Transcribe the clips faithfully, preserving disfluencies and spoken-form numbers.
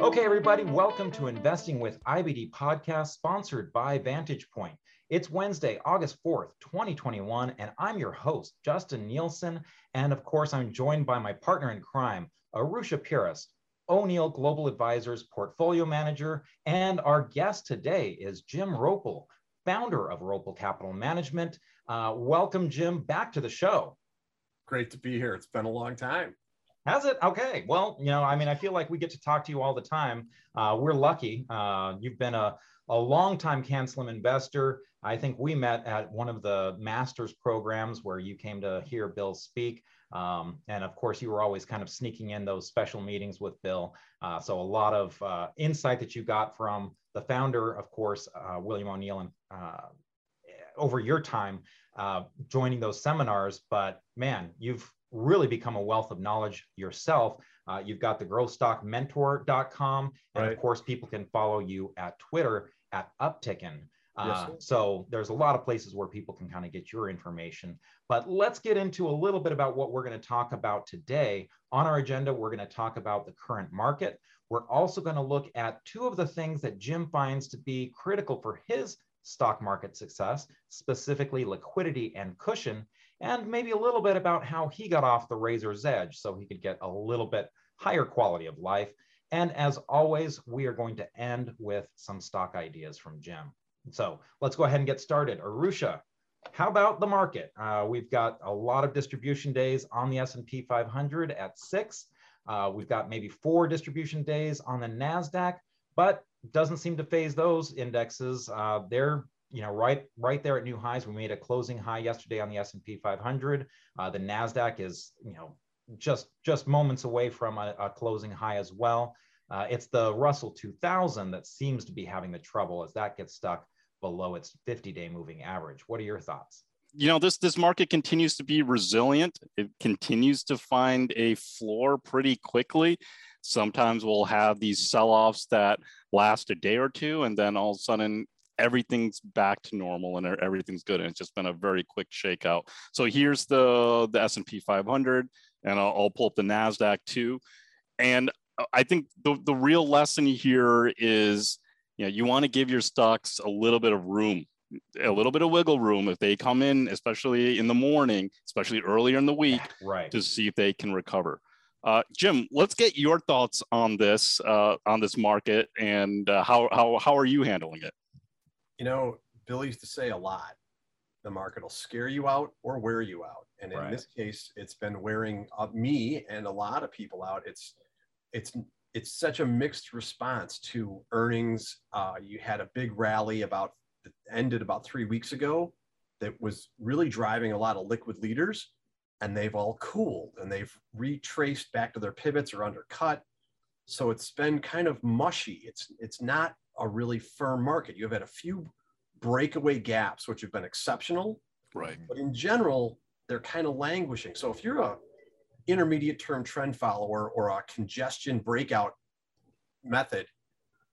Okay, everybody, welcome to Investing with I B D podcast, sponsored by Vantage Point. It's Wednesday, August fourth, twenty twenty-one, and I'm your host, Justin Nielsen. And of course, I'm joined by my partner in crime, Arusha Peiris, O'Neil Global Advisors Portfolio Manager. And our guest today is Jim Roppel, founder of Roppel Capital Management. Uh, welcome, Jim, back to the show. Great to be here. It's been a long time. Has it? Okay. Well, you know, I mean, I feel like we get to talk to you all the time. Uh, we're lucky. Uh, you've been a, a longtime CanSlim investor. I think we met at one of the master's programs where you came to hear Bill speak. Um, and of course, you were always kind of sneaking in those special meetings with Bill. Uh, so a lot of uh, insight that you got from the founder, of course, uh, William O'Neil, and uh, over your time uh, joining those seminars. But man, you've really become a wealth of knowledge yourself. Uh, you've got the Grow Stock Mentor dot com, and right. Of course, people can follow you at Twitter at Upticken. Uh, yes, so there's a lot of places where people can kind of get your information. But let's get into a little bit about what we're going to talk about today. On our agenda, we're going to talk about the current market. We're also going to look at two of the things that Jim finds to be critical for his stock market success, specifically liquidity and cushion, and maybe a little bit about how he got off the razor's edge so he could get a little bit higher quality of life. And as always, we are going to end with some stock ideas from Jim. So let's go ahead and get started. Arusha, how about the market? Uh, we've got a lot of distribution days on the S and P five hundred at six. Uh, we've got maybe four distribution days on the NASDAQ, but doesn't seem to phase those indexes. Uh, they're You know, right, right there at new highs. We made a closing high yesterday on the S and P five hundred. Uh, the NASDAQ is, you know, just just moments away from a, a closing high as well. Uh, it's the Russell two thousand that seems to be having the trouble as that gets stuck below its fifty-day moving average. What are your thoughts? You know, this this market continues to be resilient. It continues to find a floor pretty quickly. Sometimes we'll have these sell-offs that last a day or two, and then all of a sudden, everything's back to normal and everything's good. And it's just been a very quick shakeout. So here's the, the S and P five hundred, and I'll, I'll pull up the NASDAQ too. And I think the, the real lesson here is, you know, you want to give your stocks a little bit of room, a little bit of wiggle room if they come in, especially in the morning, especially earlier in the week, right, to see if they can recover. Uh, Jim, let's get your thoughts on this, uh, on this market, and uh, how, how, how are you handling it? You know, Bill used to say a lot, the market will scare you out or wear you out. And in right. this case, it's been wearing me and a lot of people out. It's, it's, it's such a mixed response to earnings. Uh, you had a big rally about ended about three weeks ago that was really driving a lot of liquid leaders, and they've all cooled and they've retraced back to their pivots or undercut. So it's been kind of mushy. It's, it's not a really firm market. You have had a few breakaway gaps, which have been exceptional, right? But in general, they're kind of languishing. So if you're a intermediate term trend follower or a congestion breakout method,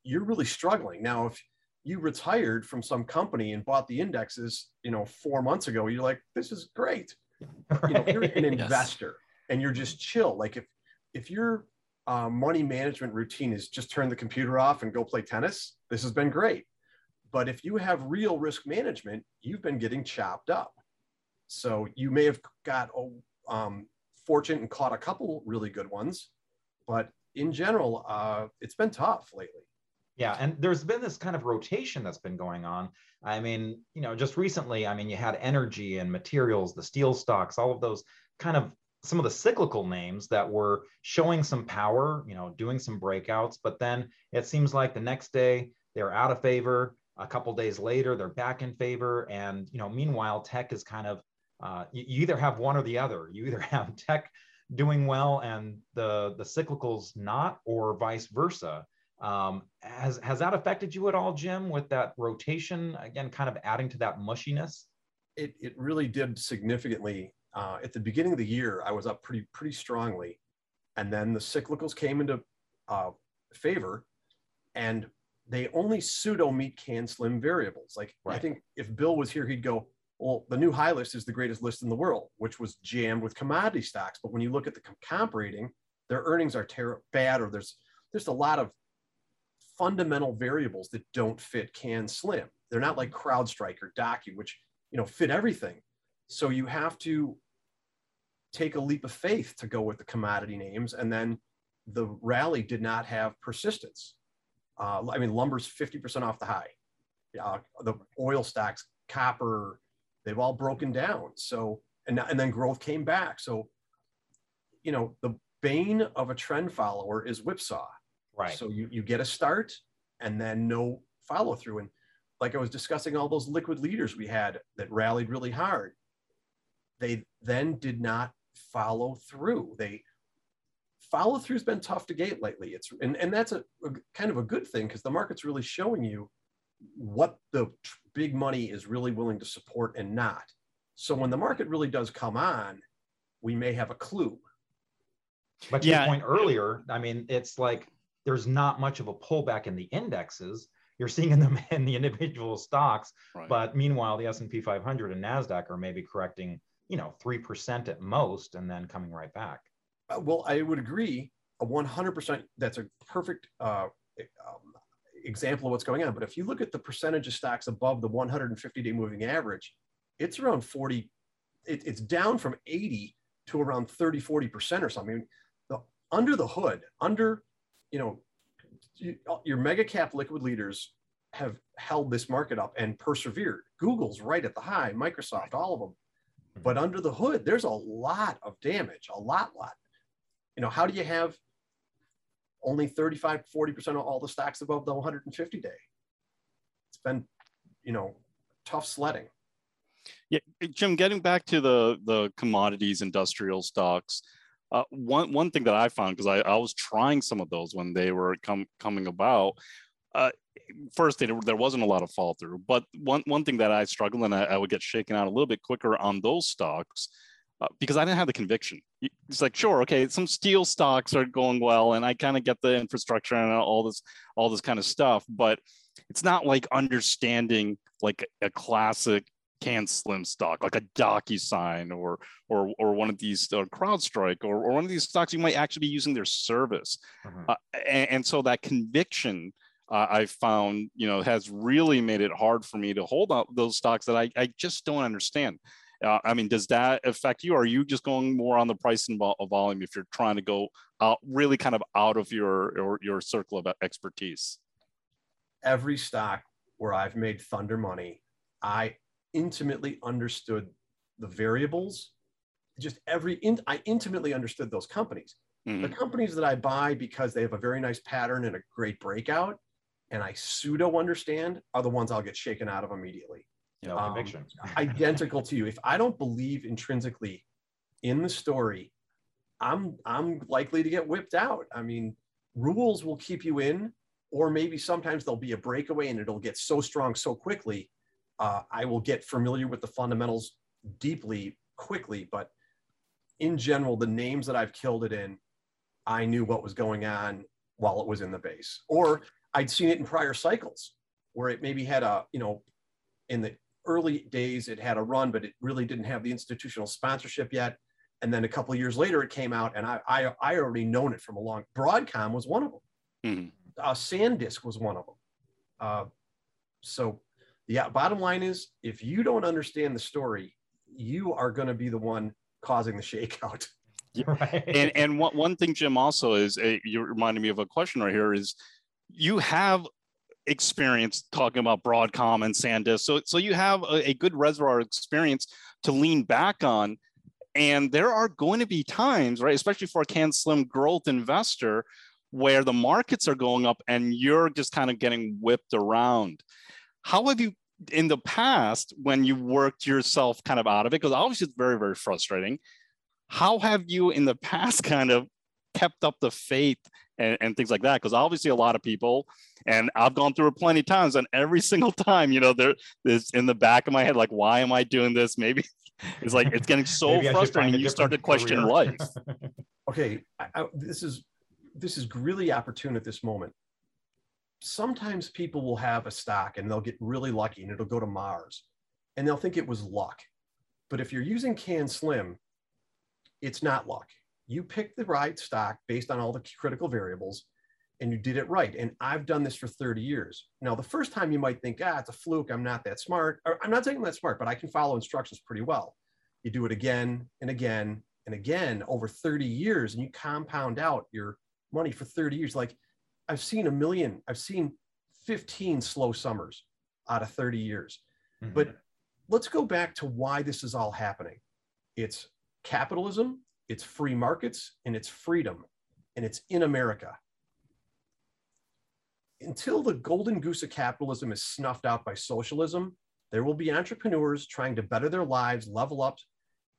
you're really struggling. Now, if you retired from some company and bought the indexes, you know, four months ago, you're like, this is great. Right. You know, if you're an yes. investor and you're just chill. Like if, if you're, Uh, money management routine is just turn the computer off and go play tennis, this has been great. But if you have real risk management, you've been getting chopped up. So you may have got a, um, fortunate and caught a couple really good ones, but in general, uh, it's been tough lately. Yeah, and there's been this kind of rotation that's been going on. I mean, you know, just recently, I mean, you had energy and materials, the steel stocks, all of those kind of some of the cyclical names that were showing some power, you know, doing some breakouts, but then it seems like the next day they're out of favor. A couple days later, they're back in favor. And, you know, meanwhile, tech is kind of, uh, you either have one or the other. You either have tech doing well and the, the cyclicals not, or vice versa. Um, has, has that affected you at all, Jim, with that rotation, again, kind of adding to that mushiness? It, it really did significantly. Uh, at the beginning of the year, I was up pretty pretty strongly, and then the cyclicals came into uh, favor, and they only pseudo meet CanSlim variables. Like right. I think if Bill was here, he'd go, well, the new high list is the greatest list in the world, which was jammed with commodity stocks. But when you look at the comp rating, their earnings are ter- bad, or there's there's a lot of fundamental variables that don't fit CanSlim. They're not like CrowdStrike or Docu, which, you know, fit everything. So you have to take a leap of faith to go with the commodity names. And then the rally did not have persistence. Uh, I mean, lumber's fifty percent off the high. Uh, the oil stocks, copper, they've all broken down. So, and, and then growth came back. So, you know, the bane of a trend follower is whipsaw. Right. So you, you get a start and then no follow through. And like I was discussing, all those liquid leaders we had that rallied really hard, they then did not follow through. They follow through's been tough to gate lately. It's and, and that's a, a kind of a good thing, because the market's really showing you what the big money is really willing to support and not. So when the market really does come on, we may have a clue. But to yeah. your point earlier, I mean, it's like there's not much of a pullback in the indexes. You're seeing in the, in the individual stocks, right. But meanwhile, the S and P five hundred and NASDAQ are maybe correcting, you know, three percent at most, and then coming right back. Uh, well, I would agree a one hundred percent. That's a perfect uh, um, example of what's going on. But if you look at the percentage of stocks above the one hundred fifty day moving average, it's around forty. It, it's down from eighty to around thirty, forty percent or something. I mean, the, under the hood, under, you know, you, your mega cap liquid leaders have held this market up and persevered. Google's right at the high, Microsoft, all of them. But under the hood, there's a lot of damage, a lot, lot. You know, how do you have only thirty-five, forty percent of all the stocks above the one hundred fifty day? It's been, you know, tough sledding. Yeah, Jim, getting back to the, the commodities, industrial stocks, uh, one, one thing that I found, because I, I was trying some of those when they were com- coming about, uh, first, there wasn't a lot of fall through, but one, one thing that I struggled and I, I would get shaken out a little bit quicker on those stocks uh, because I didn't have the conviction. It's like, sure, okay, some steel stocks are going well, and I kind of get the infrastructure and all this, all this kind of stuff, but it's not like understanding like a classic CanSlim stock, like a Docusign or or or one of these, or CrowdStrike, or, or one of these stocks you might actually be using their service, mm-hmm. uh, and, and so that conviction. Uh, I found, you know, has really made it hard for me to hold up those stocks that I, I just don't understand. Uh, I mean, does that affect you? Are you just going more on the price and volume if you're trying to go out, really kind of out of your, your, your circle of expertise? Every stock where I've made thunder money, I intimately understood the variables. Just every, in, I intimately understood those companies. Mm-hmm. The companies that I buy because they have a very nice pattern and a great breakout, and I pseudo understand, are the ones I'll get shaken out of immediately. No um, conviction. Identical to you. If I don't believe intrinsically in the story, I'm, I'm likely to get whipped out. I mean, rules will keep you in, or maybe sometimes there'll be a breakaway and it'll get so strong so quickly. Uh, I will get familiar with the fundamentals deeply, quickly, but in general, the names that I've killed it in, I knew what was going on while it was in the base, or I'd seen it in prior cycles where it maybe had a, you know, in the early days, it had a run, but it really didn't have the institutional sponsorship yet. And then a couple of years later, it came out, and I I, I already known it from a long. Broadcom was one of them. Mm-hmm. Uh, SanDisk was one of them. Uh, so the bottom line is, if you don't understand the story, you are going to be the one causing the shakeout. Right. And and one, one thing, Jim, also is, a, you reminded me of a question right here, is you have experience talking about Broadcom and SanDisk. So, so you have a, a good reservoir experience to lean back on. And there are going to be times, right, especially for a CanSlim growth investor, where the markets are going up and you're just kind of getting whipped around. How have you, in the past, when you worked yourself kind of out of it, because obviously it's very, very frustrating, how have you in the past kind of kept up the faith and, and things like that? Because obviously a lot of people, and I've gone through it plenty of times, and every single time, you know, there is in the back of my head, like, why am I doing this? Maybe it's like, it's getting so frustrating. You start to question life. Okay. I, I, this is, this is really opportune at this moment. Sometimes people will have a stock and they'll get really lucky and it'll go to Mars. and they'll think it was luck. But if you're using CanSlim, it's not luck. You picked the right stock based on all the critical variables, and you did it right. And I've done this for thirty years. Now, the first time you might think, ah, it's a fluke. I'm not that smart. Or, I'm not saying I'm that smart, but I can follow instructions pretty well. You do it again and again and again over thirty years, and you compound out your money for thirty years. Like, I've seen a million, I've seen fifteen slow summers out of thirty years. Mm-hmm. But let's go back to why this is all happening. It's capitalism, it's free markets, and it's freedom, and it's in America. Until the golden goose of capitalism is snuffed out by socialism, there will be entrepreneurs trying to better their lives, level up,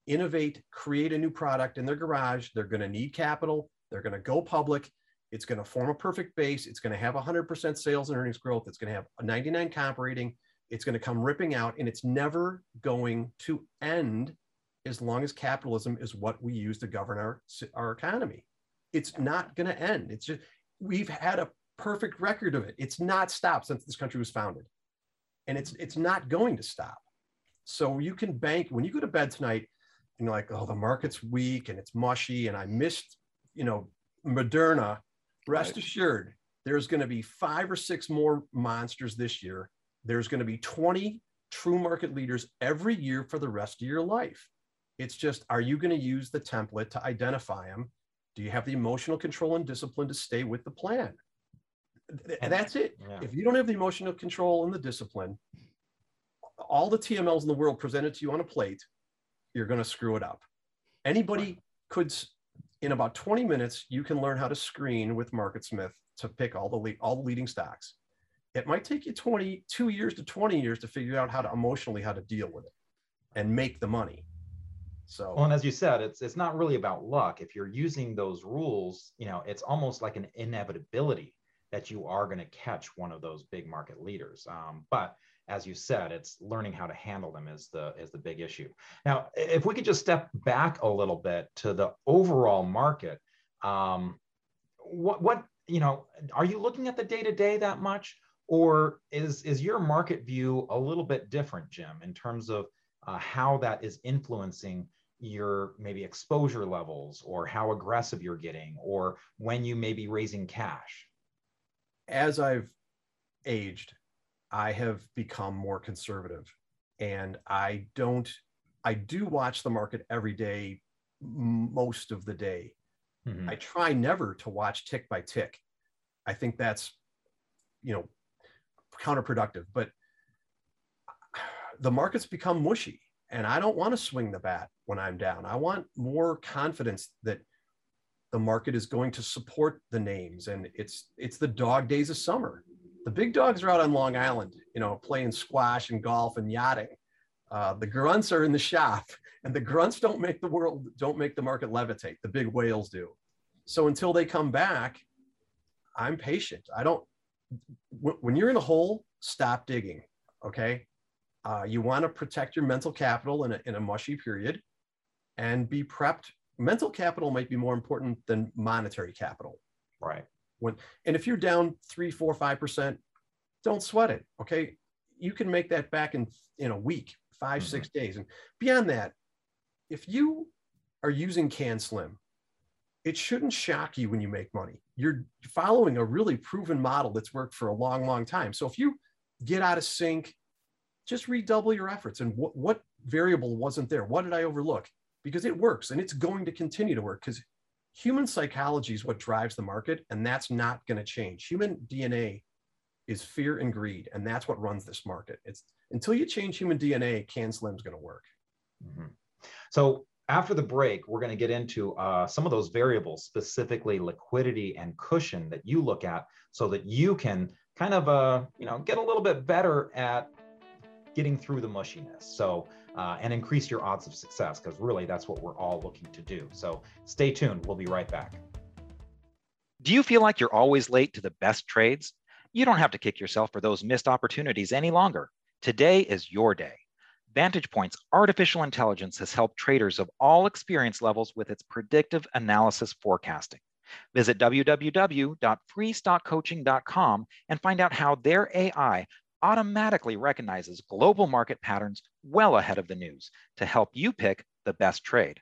innovate, create a new product in their garage. They're going to need capital. They're going to go public. It's going to form a perfect base. It's going to have one hundred percent sales and earnings growth. It's going to have a ninety-nine comp rating. It's going to come ripping out, and it's never going to end as long as capitalism is what we use to govern our, our economy. It's not going to end. It's just, we've had a perfect record of it. It's not stopped since this country was founded, and it's it's not going to stop. So you can bank, when you go to bed tonight and you're like, oh, the market's weak and it's mushy and I missed, you know, Moderna, rest right. assured, there's going to be five or six more monsters this year. There's going to be twenty true market leaders every year for the rest of your life. It's just, are you going to use the template to identify them? Do you have the emotional control and discipline to stay with the plan? And that's it. Yeah. If you don't have the emotional control and the discipline, all the T M Ls in the world presented to you on a plate, you're going to screw it up. Anybody could, in about twenty minutes, you can learn how to screen with MarketSmith to pick all the le- all the leading stocks. It might take you twenty-two years to twenty years to figure out how to emotionally how to deal with it and make the money. So, well, and as you said, it's it's not really about luck. If you're using those rules, you know, it's almost like an inevitability that you are going to catch one of those big market leaders. Um, but as you said, it's learning how to handle them is the, is the big issue. Now, if we could just step back a little bit to the overall market, um, what, what, you know, are you looking at the day-to-day that much? Or is, is your market view a little bit different, Jim, in terms of uh, how that is influencing your maybe exposure levels, or how aggressive you're getting, or when you may be raising cash? As I've aged, I have become more conservative, and I don't, I do watch the market every day, most of the day. Mm-hmm. I try never to watch tick by tick. I think that's, you know, counterproductive, but the market's become mushy, and I don't want to swing the bat when I'm down. I want more confidence that the market is going to support the names, and it's it's the dog days of summer. The big dogs are out on Long Island, you know, playing squash and golf and yachting. Uh, the grunts are in the shop, and the grunts don't make the world, don't make the market levitate. The big whales do. So until they come back, I'm patient. I don't. W- when you're in a hole, stop digging. Okay, uh, you want to protect your mental capital in a, in a mushy period, and be prepped. Mental capital might be more important than monetary capital. Right. When, and if you're down three, four, five percent, don't sweat it. Okay. You can make that back in, in a week, five, mm-hmm. six days. And beyond that, if you are using CanSlim, it shouldn't shock you when you make money. You're following a really proven model that's worked for a long, long time. So if you get out of sync, just redouble your efforts. And wh- what variable wasn't there? What did I overlook? Because it works, and it's going to continue to work, because human psychology is what drives the market, and that's not going to change. Human D N A is fear and greed, and that's what runs this market. It's until you change human D N A, CanSlim is going to work. Mm-hmm. So after the break, we're going to get into uh, some of those variables, specifically liquidity and cushion, that you look at so that you can kind of uh, you know, get a little bit better at getting through the mushiness. So, uh, and increase your odds of success, because really that's what we're all looking to do. So stay tuned. We'll be right back. Do you feel like you're always late to the best trades? You don't have to kick yourself for those missed opportunities any longer. Today is your day. Vantage Point's artificial intelligence has helped traders of all experience levels with its predictive analysis forecasting. Visit w w w dot free stock coaching dot com and find out how their A I automatically recognizes global market patterns well ahead of the news to help you pick the best trade.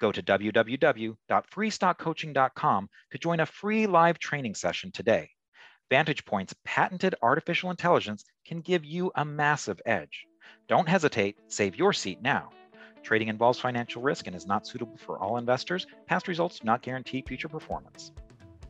Go to w w w dot free stock coaching dot com to join a free live training session today. Vantage Point's patented artificial intelligence can give you a massive edge. Don't hesitate, save your seat now. Trading involves financial risk and is not suitable for all investors. Past results do not guarantee future performance.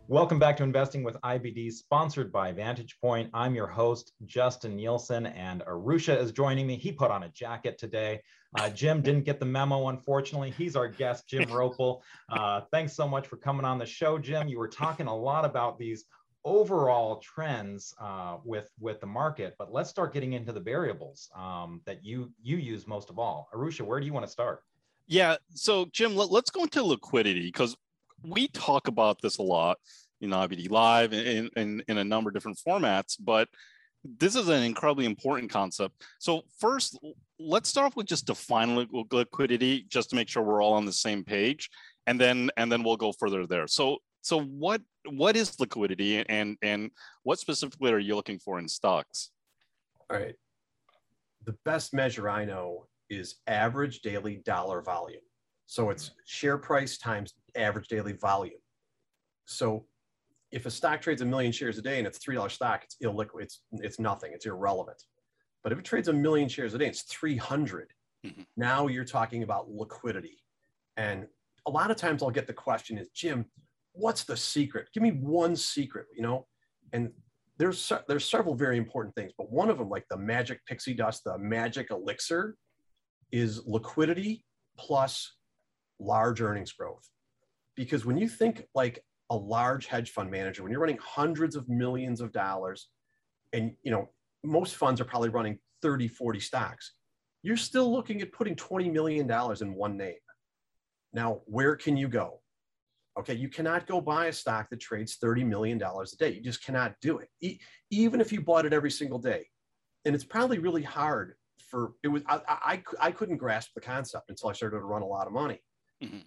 Welcome back to Investing with I B D, sponsored by Vantage Point. I'm your host, Justin Nielsen, and Arusha is joining me. He put on a jacket today. Uh, Jim didn't get the memo, unfortunately. He's our guest, Jim Roppel. Uh, thanks so much for coming on the show, Jim. You were talking a lot about these overall trends uh, with, with the market, but let's start getting into the variables um, that you, you use most of all. Arusha, where do you want to start? Yeah, so Jim, let, let's go into liquidity, because we talk about this a lot in I B D Live and in, in, in a number of different formats, but this is an incredibly important concept. So first, let's start off with just define liquidity, just to make sure we're all on the same page, and then and then we'll go further there. So so what what is liquidity, and and what specifically are you looking for in stocks? All right, the best measure I know is average daily dollar volume. So it's share price times average daily volume. So if a stock trades a million shares a day and it's three dollar stock, it's illiquid, it's, it's nothing, it's irrelevant. But if it trades a million shares a day, it's three hundred. Mm-hmm. Now you're talking about liquidity. And a lot of times I'll get the question is, Jim, what's the secret? Give me one secret, you know? And there's, there's several very important things, but one of them, like the magic pixie dust, the magic elixir, is liquidity plus large earnings growth. Because when you think like a large hedge fund manager, when you're running hundreds of millions of dollars, and you know most funds are probably running thirty, forty stocks, you're still looking at putting twenty million dollars in one name. Now, where can you go? Okay, you cannot go buy a stock that trades thirty million dollars a day. You just cannot do it. E- even if you bought it every single day. And it's probably really hard for, it was, I, I, I couldn't grasp the concept until I started to run a lot of money.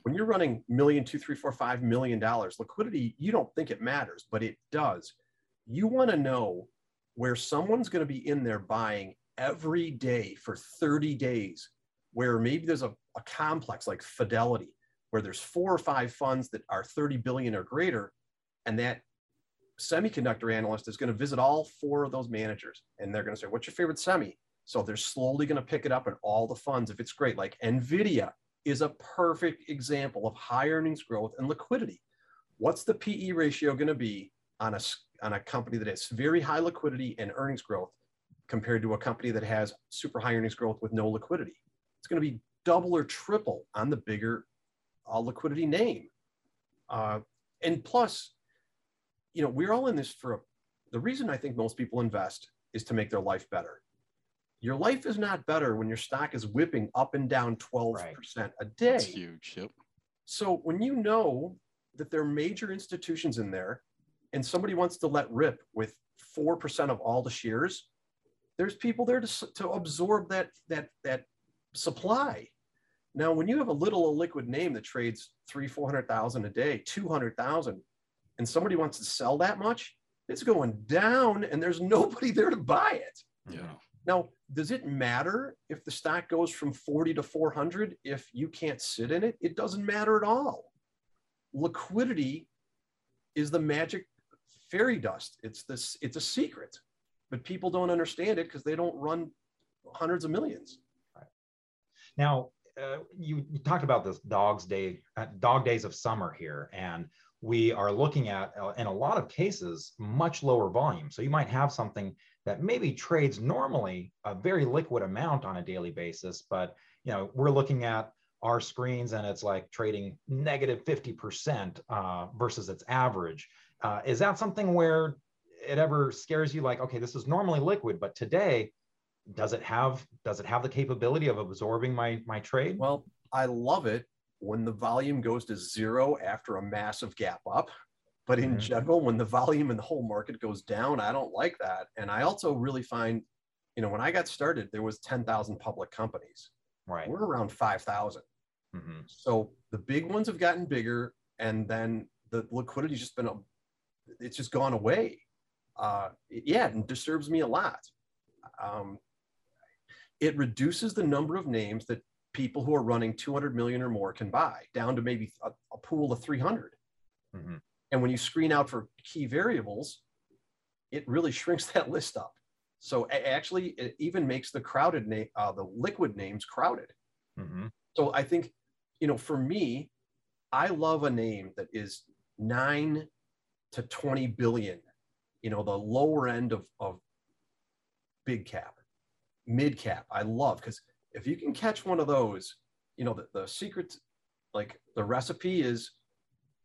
When you're running million, two, three, four, five million dollars, liquidity, you don't think it matters, but it does. You want to know where someone's going to be in there buying every day for thirty days, where maybe there's a, a complex like Fidelity, where there's four or five funds that are thirty billion or greater. And that semiconductor analyst is going to visit all four of those managers. And they're going to say, what's your favorite semi? So they're slowly going to pick it up in all the funds. If it's great, like Nvidia is a perfect example of high earnings growth and liquidity. What's the P E ratio going to be on a, on a company that has very high liquidity and earnings growth compared to a company that has super high earnings growth with no liquidity? It's going to be double or triple on the bigger uh, liquidity name. Uh, and plus, you know, we're all in this for a, the reason I think most people invest is to make their life better. Your life is not better when your stock is whipping up and down twelve percent right. a day. That's huge. Yep. So when you know that there are major institutions in there and somebody wants to let rip with four percent of all the shares, there's people there to, to absorb that, that, that supply. Now, when you have a little illiquid name that trades three, four hundred thousand a day, two hundred thousand, and somebody wants to sell that much, it's going down and there's nobody there to buy it. Yeah. Now, does it matter if the stock goes from forty to four hundred if you can't sit in it? It doesn't matter at all. Liquidity is the magic fairy dust. It's this. It's a secret, but people don't understand it because they don't run hundreds of millions. Right. Now, uh, you, you talked about this dog's day, uh, dog days of summer here, and we are looking at, uh, in a lot of cases, much lower volume. So you might have something that maybe trades normally a very liquid amount on a daily basis, but you know we're looking at our screens and it's like trading negative fifty percent uh, versus its average. Uh, is that something where it ever scares you? Like, okay, this is normally liquid, but today, does it have does it have the capability of absorbing my my trade? Well, I love it when the volume goes to zero after a massive gap up. But in general, when the volume in the whole market goes down, I don't like that. And I also really find, you know, when I got started, there was ten thousand public companies. Right. We're around five thousand. Mm-hmm. So the big ones have gotten bigger, and then the liquidity's just been, a, it's just gone away. Uh, yeah, it disturbs me a lot. Um, it reduces the number of names that people who are running two hundred million or more can buy down to maybe a, a pool of three hundred. Mm-hmm. And when you screen out for key variables, it really shrinks that list up. So actually, it even makes the crowded name, uh, the liquid names crowded. Mm-hmm. So I think, you know, for me, I love a name that is nine to twenty billion, you know, the lower end of, of big cap, mid cap. I love, because if you can catch one of those, you know, the, the secret, like the recipe is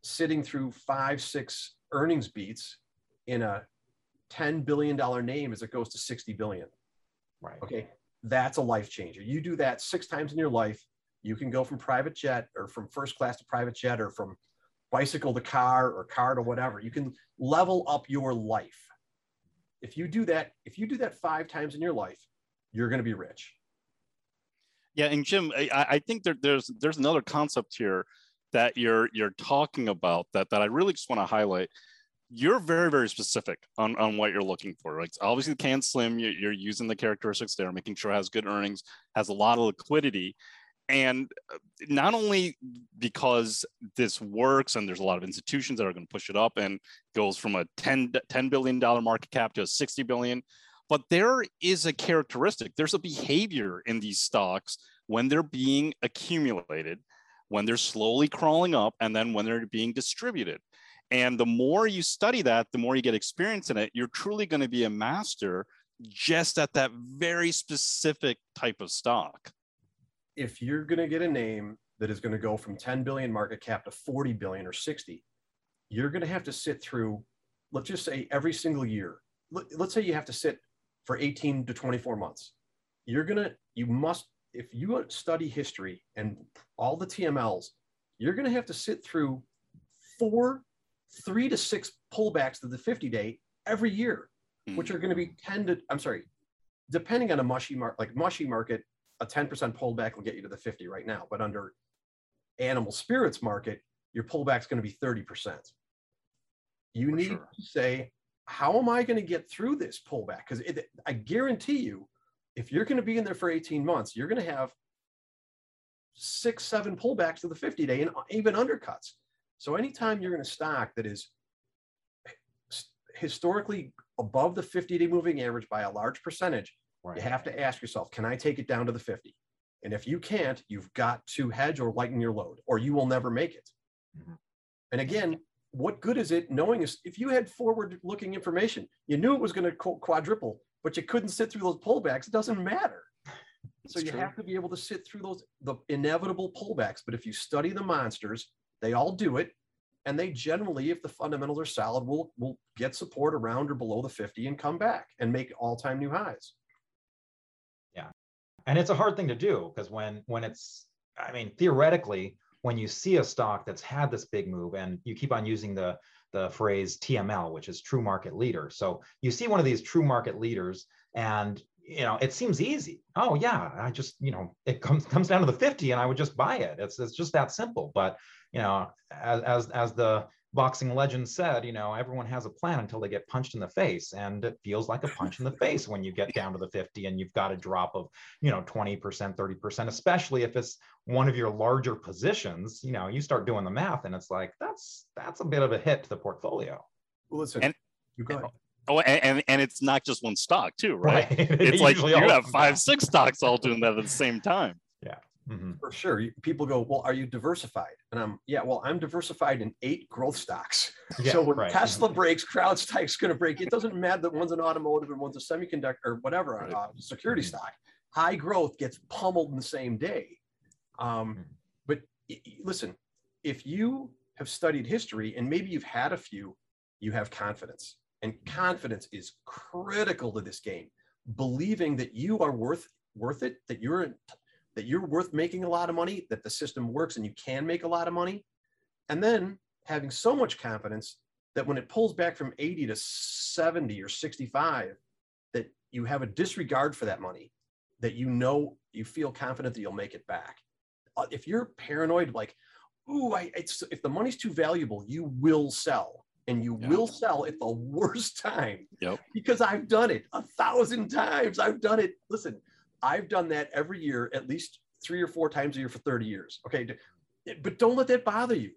sitting through five, six earnings beats in a ten billion dollar name as it goes to sixty billion. Right. Okay. That's a life changer. You do that six times in your life, you can go from private jet or from first class to private jet or from bicycle to car or car to whatever. You can level up your life. If you do that, if you do that five times in your life, you're going to be rich. Yeah. And Jim, I, I think there, there's, there's another concept here that you're, you're talking about that, that I really just want to highlight. You're very, very specific on, on what you're looking for. Like obviously CanSlim, you're, you're using the characteristics there, making sure it has good earnings, has a lot of liquidity. And not only because this works and there's a lot of institutions that are going to push it up and goes from a ten billion dollar market cap to a sixty billion, but there is a characteristic, there's a behavior in these stocks when they're being accumulated, when they're slowly crawling up, and then when they're being distributed. And the more you study that, the more you get experience in it, you're truly going to be a master just at that very specific type of stock. If you're going to get a name that is going to go from ten billion market cap to forty billion or sixty, you're going to have to sit through, let's just say every single year, let's say you have to sit for eighteen to twenty-four months. You're going to, you must, if you study history and all the T M Ls, you're going to have to sit through four, three to six pullbacks to the fifty day every year, mm-hmm. which are going to be ten to, I'm sorry, depending on a mushy market, like mushy market, a ten percent pullback will get you to the fifty right now, but under animal spirits market, your pullback's going to be thirty percent. You For need sure. to say, how am I going to get through this pullback? Because I guarantee you, if you're going to be in there for eighteen months, you're going to have six, seven pullbacks to the fifty day and even undercuts. So anytime you're in a stock that is historically above the fifty day moving average by a large percentage, right. You have to ask yourself, can I take it down to the fifty? And if you can't, you've got to hedge or lighten your load, or you will never make it. Mm-hmm. And again, what good is it knowing is if you had forward-looking information, you knew it was going to quadruple, but you couldn't sit through those pullbacks. It doesn't matter. That's so you true. Have to be able to sit through those the inevitable pullbacks. But if you study the monsters, they all do it, and they generally, if the fundamentals are solid, will will get support around or below the fifty and come back and make all-time new highs. And it's a hard thing to do because when when it's, I mean, theoretically, when you see a stock that's had this big move and you keep on using the, the phrase T M L, which is true market leader. So you see one of these true market leaders and, you know, it seems easy. Oh, yeah, I just, you know, it comes comes down to the fifty and I would just buy it. It's, it's just that simple. But, you know, as, as, as the boxing legend said, you know, everyone has a plan until they get punched in the face. And it feels like a punch in the face when you get down to the fifty and you've got a drop of, you know, twenty percent, thirty percent, especially if it's one of your larger positions. You know, you start doing the math and it's like, that's, that's a bit of a hit to the portfolio. Well, listen, and, you go ahead. Oh, and, and it's not just one stock too, right? right. It's like you have five, down. six stocks all doing that at the same time. Yeah. Mm-hmm. For sure. People go, well, are you diversified? And I'm, yeah, well, I'm diversified in eight growth stocks. Yeah, so when right. Tesla breaks, CrowdStrike's going to break. It doesn't matter that one's an automotive and one's a semiconductor or whatever, right. uh, security mm-hmm. stock. High growth gets pummeled in the same day. Um, mm-hmm. But listen, if you have studied history and maybe you've had a few, you have confidence. And confidence is critical to this game. Believing that you are worth, worth it, that you're in that you're worth making a lot of money, that the system works and you can make a lot of money. And then having so much confidence that when it pulls back from eighty to seventy or sixty-five, that you have a disregard for that money, that you know, you feel confident that you'll make it back. If you're paranoid, like, ooh, I, it's, if the money's too valuable, you will sell. and you yep. will sell at the worst time yep. because I've done it a thousand times. I've done it. Listen, I've done that every year, at least three or four times a year for thirty years. Okay. But don't let that bother you.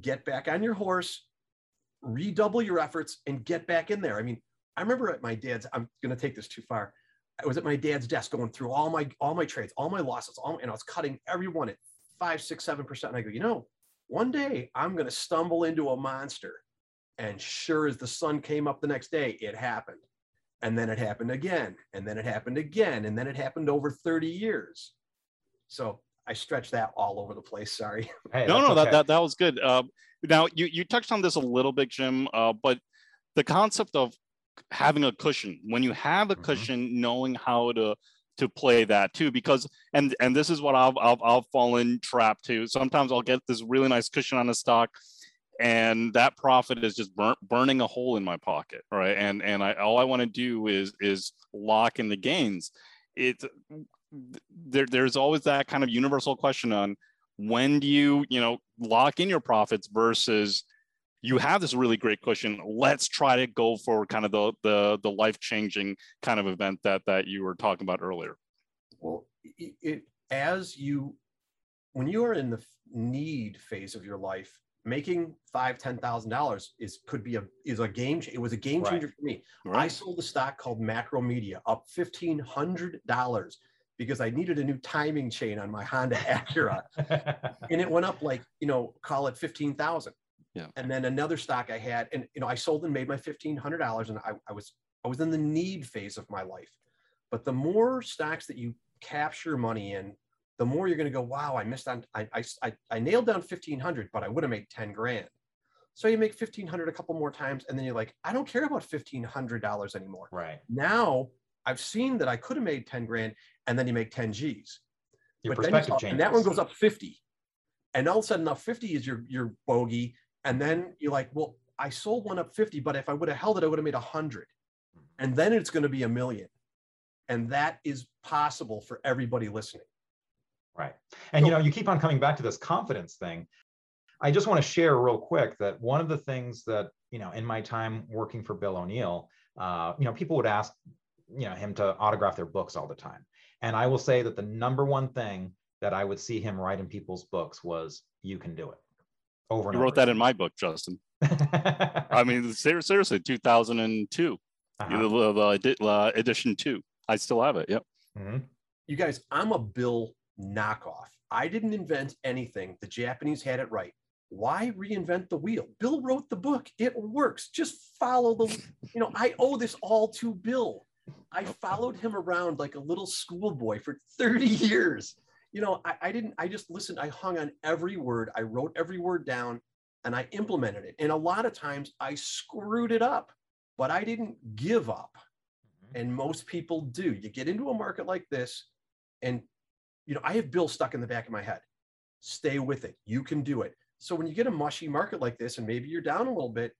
Get back on your horse, redouble your efforts, and get back in there. I mean, I remember at my dad's, I'm going to take this too far. I was at my dad's desk going through all my, all my trades, all my losses, all, and I was cutting everyone at five, six, seven percent. And I go, you know, one day I'm going to stumble into a monster. And sure as the sun came up the next day, it happened. And then it happened again. And then it happened again. And then it happened over thirty years. So I stretched that all over the place. Sorry. Hey, no, no, okay. that, that that was good. Uh, now, you, you touched on this a little bit, Jim, uh, but the concept of having a cushion, when you have a mm-hmm. cushion, knowing how to to play that too, because, and and this is what I've, I've, I've fallen trapped to. Sometimes I'll get this really nice cushion on a stock, and that profit is just burn, burning a hole in my pocket, right? And and I all I want to do is is lock in the gains. It's... There, there's always that kind of universal question on when do you, you know, lock in your profits versus you have this really great cushion. Let's try to go for kind of the the, the life-changing kind of event that that you were talking about earlier. Well, it, it, as you, when you are in the need phase of your life, making five, ten thousand dollars is could be a is a game. It was a game changer right. for me. Right. I sold a stock called Macromedia up fifteen hundred dollars. Because I needed a new timing chain on my Honda Acura, and it went up like, you know, call it fifteen thousand. Yeah. And then another stock I had, and you know, I sold and made my fifteen hundred dollars, and I, I was I was in the need phase of my life. But the more stocks that you capture money in, the more you're going to go, wow, I missed on, I I I nailed down fifteen hundred, but I would have made ten grand. So you make fifteen hundred a couple more times, and then you're like, I don't care about fifteen hundred dollars anymore. Right now, I've seen that I could have made ten grand, and then you make ten G's. Your but perspective changes. And that one goes up fifty. And all of a sudden up fifty is your, your bogey. And then you're like, well, I sold one up fifty, but if I would have held it, I would have made a hundred. And then it's going to be a million. And that is possible for everybody listening. Right. And so, you know, you keep on coming back to this confidence thing. I just want to share real quick that one of the things that, you know, in my time working for Bill O'Neill, uh, you know, people would ask, you know, him to autograph their books all the time. And I will say that the number one thing that I would see him write in people's books was, you can do it. Over and over. You wrote that in my book, Justin. I mean, seriously, two thousand two, uh-huh. edition two. I still have it. Yep. Mm-hmm. You guys, I'm a Bill knockoff. I didn't invent anything. The Japanese had it right. Why reinvent the wheel? Bill wrote the book. It works. Just follow the, you know, I owe this all to Bill. I followed him around like a little schoolboy for thirty years. You know, I, I didn't, I just listened. I hung on every word. I wrote every word down and I implemented it. And a lot of times I screwed it up, but I didn't give up. And most people do. You get into a market like this and, you know, I have Bill stuck in the back of my head. Stay with it. You can do it. So when you get a mushy market like this and maybe you're down a little bit,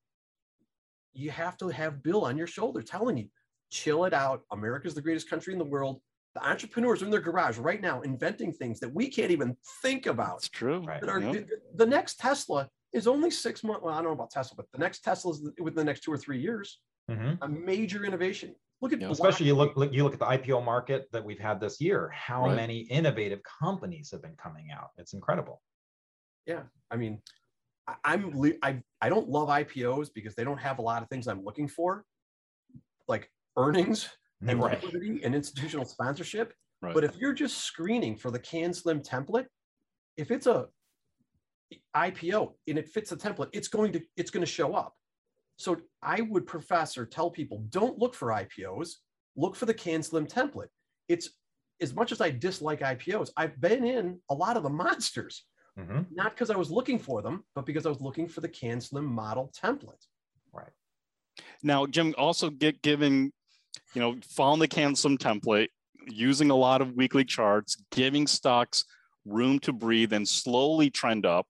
you have to have Bill on your shoulder telling you, chill it out. America's the greatest country in the world. The entrepreneurs are in their garage right now inventing things that we can't even think about. It's true. That are, yeah. The next Tesla is only six months. Well, I don't know about Tesla, but the next Tesla is within the next two or three years. Mm-hmm. A major innovation. Look at yeah. especially you look, look you look at the I P O market that we've had this year. How right. many innovative companies have been coming out? It's incredible. Yeah, I mean, I, I'm I I don't love I P Os because they don't have a lot of things I'm looking for, like earnings and right. liquidity and institutional sponsorship. Right. But if you're just screening for the CanSlim template, if it's a I P O and it fits the template, it's going to it's going to show up. So I would profess or tell people, don't look for I P Os, look for the CanSlim template. It's as much as I dislike I P Os, I've been in a lot of the monsters, mm-hmm. not because I was looking for them, but because I was looking for the CanSlim model template. Right. Now, Jim, also get giving. You know, following the CanSlim template, using a lot of weekly charts, giving stocks room to breathe and slowly trend up.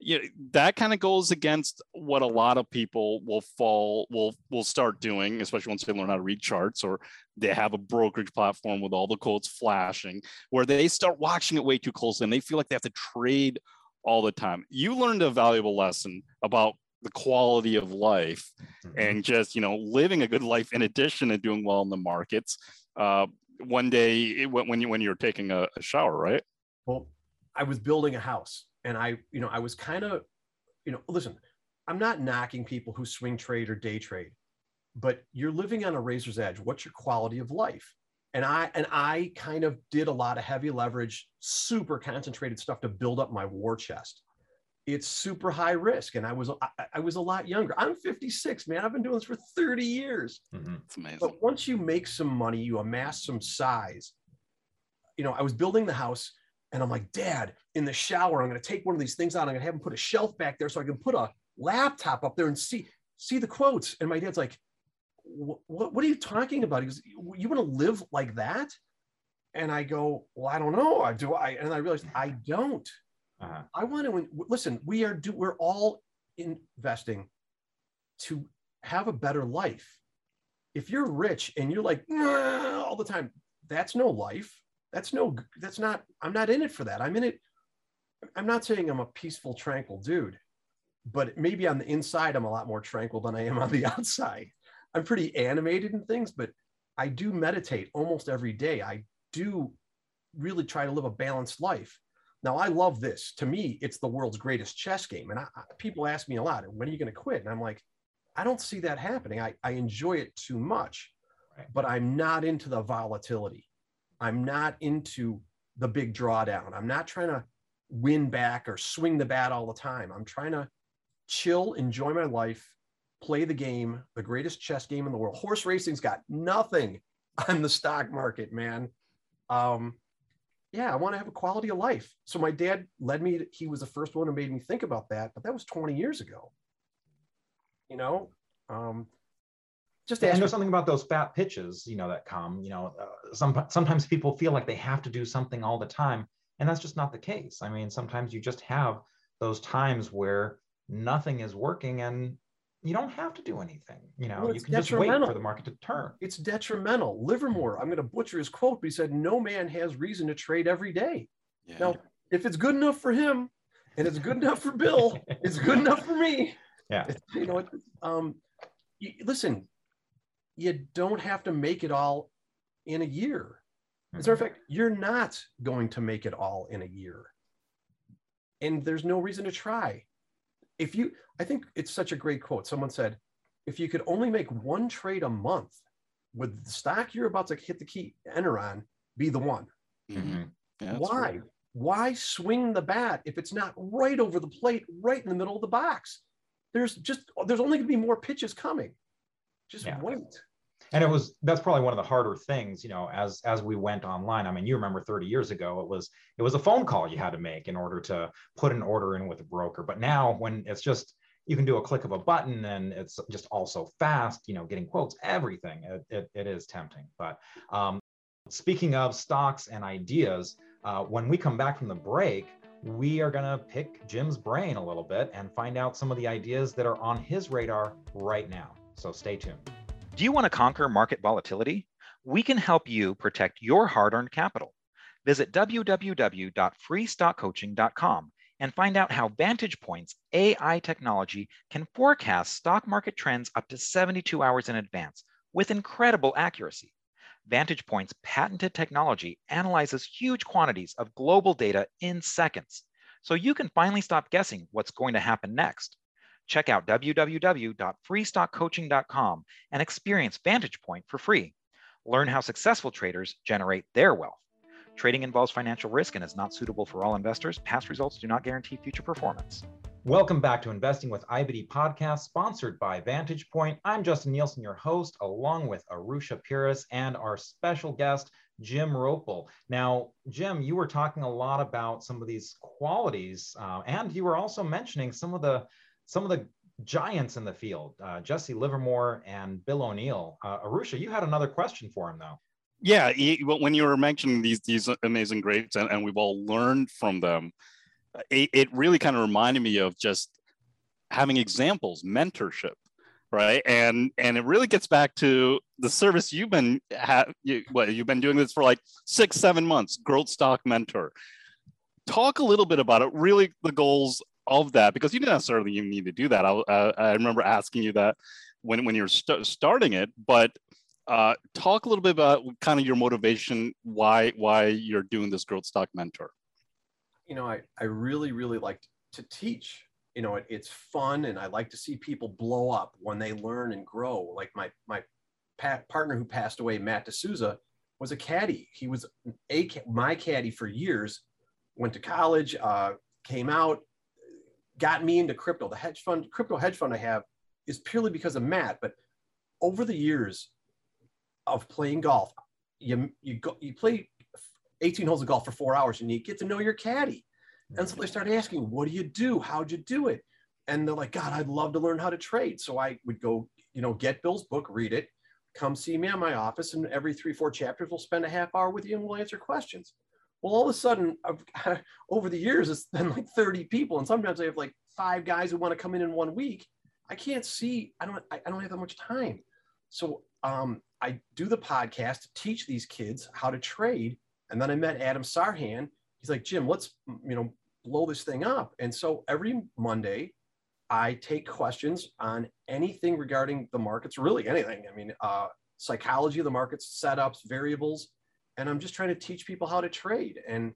You know, that kind of goes against what a lot of people will fall, will will start doing, especially once they learn how to read charts or they have a brokerage platform with all the quotes flashing, where they start watching it way too closely and they feel like they have to trade all the time. You learned a valuable lesson about the quality of life and just, you know, living a good life in addition to doing well in the markets. Uh, one day it, when you, when you're taking a, a shower, right? Well, I was building a house and I, you know, I was kind of, you know, listen, I'm not knocking people who swing trade or day trade, but you're living on a razor's edge. What's your quality of life? And I, and I kind of did a lot of heavy leverage, super concentrated stuff to build up my war chest. It's super high risk. And I was, I, I was a lot younger. I'm fifty-six, man. I've been doing this for thirty years. Mm-hmm. It's amazing. But once you make some money, you amass some size. You know, I was building the house and I'm like, Dad, in the shower, I'm going to take one of these things out. I'm going to have him put a shelf back there so I can put a laptop up there and see, see the quotes. And my dad's like, what, what are you talking about? He goes, you want to live like that? And I go, well, I don't know. I do. I, and I realized I don't. Uh-huh. I want to listen. We are do. We're all investing to have a better life. If you're rich and you're like nah, all the time, that's no life. That's no. That's not. I'm not in it for that. I'm in it. I'm not saying I'm a peaceful, tranquil dude, but maybe on the inside I'm a lot more tranquil than I am on the outside. I'm pretty animated in things, but I do meditate almost every day. I do really try to live a balanced life. Now, I love this. To me, it's the world's greatest chess game. And I, I, people ask me a lot, when are you going to quit? And I'm like, I don't see that happening. I, I enjoy it too much, but I'm not into the volatility. I'm not into the big drawdown. I'm not trying to win back or swing the bat all the time. I'm trying to chill, enjoy my life, play the game, the greatest chess game in the world. Horse racing's got nothing on the stock market, man. Um, Yeah, I want to have a quality of life. So my dad led me, he was the first one who made me think about that, but that was twenty years ago. You know, um, just yeah, I know something about those fat pitches, you know, that come, you know, uh, some, sometimes people feel like they have to do something all the time. And that's just not the case. I mean, sometimes you just have those times where nothing is working and you don't have to do anything. You know, well, you can just wait for the market to turn. It's detrimental. Livermore, I'm going to butcher his quote, but he said, no man has reason to trade every day. Yeah. Now, if it's good enough for him and it's good enough for Bill, it's good enough for me. Yeah. It's, you know, it's, um, you, listen, you don't have to make it all in a year. As a matter of fact, you're not going to make it all in a year. And there's no reason to try. If you, I think it's such a great quote. Someone said, if you could only make one trade a month, would the stock you're about to hit the key enter on be the one? Mm-hmm. Yeah, why? Right. Why swing the bat if it's not right over the plate, right in the middle of the box? There's just, there's only gonna be more pitches coming. Just yeah. wait. And it was, that's probably one of the harder things, you know, as, as we went online. I mean, you remember thirty years ago, it was, it was a phone call you had to make in order to put an order in with a broker. But now when it's just, you can do a click of a button and it's just all so fast, you know, getting quotes, everything, it, it, it is tempting. But um, speaking of stocks and ideas, uh, when we come back from the break, we are going to pick Jim's brain a little bit and find out some of the ideas that are on his radar right now. So stay tuned. Do you want to conquer market volatility? We can help you protect your hard-earned capital. Visit w w w dot free stock coaching dot com and find out how Vantage Point's A I technology can forecast stock market trends up to seventy-two hours in advance with incredible accuracy. Vantage Point's patented technology analyzes huge quantities of global data in seconds, so you can finally stop guessing what's going to happen next. Check out w w w dot free stock coaching dot com and experience Vantage Point for free. Learn how successful traders generate their wealth. Trading involves financial risk and is not suitable for all investors. Past results do not guarantee future performance. Welcome back to Investing with I B D podcast, sponsored by Vantage Point. I'm Justin Nielsen, your host, along with Arusha Peiris and our special guest, Jim Roppel. Now, Jim, you were talking a lot about some of these qualities, uh, and you were also mentioning some of the Some of the giants in the field, uh, Jesse Livermore and Bill O'Neil. Uh, Arusha, you had another question for him, though. Yeah, he, when you were mentioning these these amazing greats, and, and we've all learned from them, it, it really kind of reminded me of just having examples, mentorship, right? And and it really gets back to the service you've been ha- you, well, you've been doing this for like six, seven months. Growth Stock Mentor. Talk a little bit about it. Really, the goals of that, because you didn't necessarily even need to do that. I, uh, I remember asking you that when, when you're st- starting it, but uh, talk a little bit about kind of your motivation, why why you're doing this Growth Stock Mentor. You know, I, I really, really like to teach. You know, it, it's fun, and I like to see people blow up when they learn and grow. Like my my pa- partner who passed away, Matt D'Souza, was a caddy. He was a my caddy for years, went to college, uh, came out, got me into crypto. The hedge fund, crypto hedge fund I have is purely because of Matt. But over the years of playing golf, you you go, you play eighteen holes of golf for four hours and you get to know your caddy. And so they started asking, what do you do? How'd you do it? And they're like, God, I'd love to learn how to trade. So I would go, you know, get Bill's book, read it, come see me at my office. And every three, four chapters, we'll spend a half hour with you and we'll answer questions. Well, all of a sudden, I've, over the years, it's been like thirty people. And sometimes I have like five guys who want to come in in one week. I can't see, I don't, I don't have that much time. So um, I do the podcast to teach these kids how to trade. And then I met Adam Sarhan. He's like, Jim, let's, you know, blow this thing up. And so every Monday, I take questions on anything regarding the markets, really anything. I mean, uh, psychology of the markets, setups, variables. And I'm just trying to teach people how to trade. And,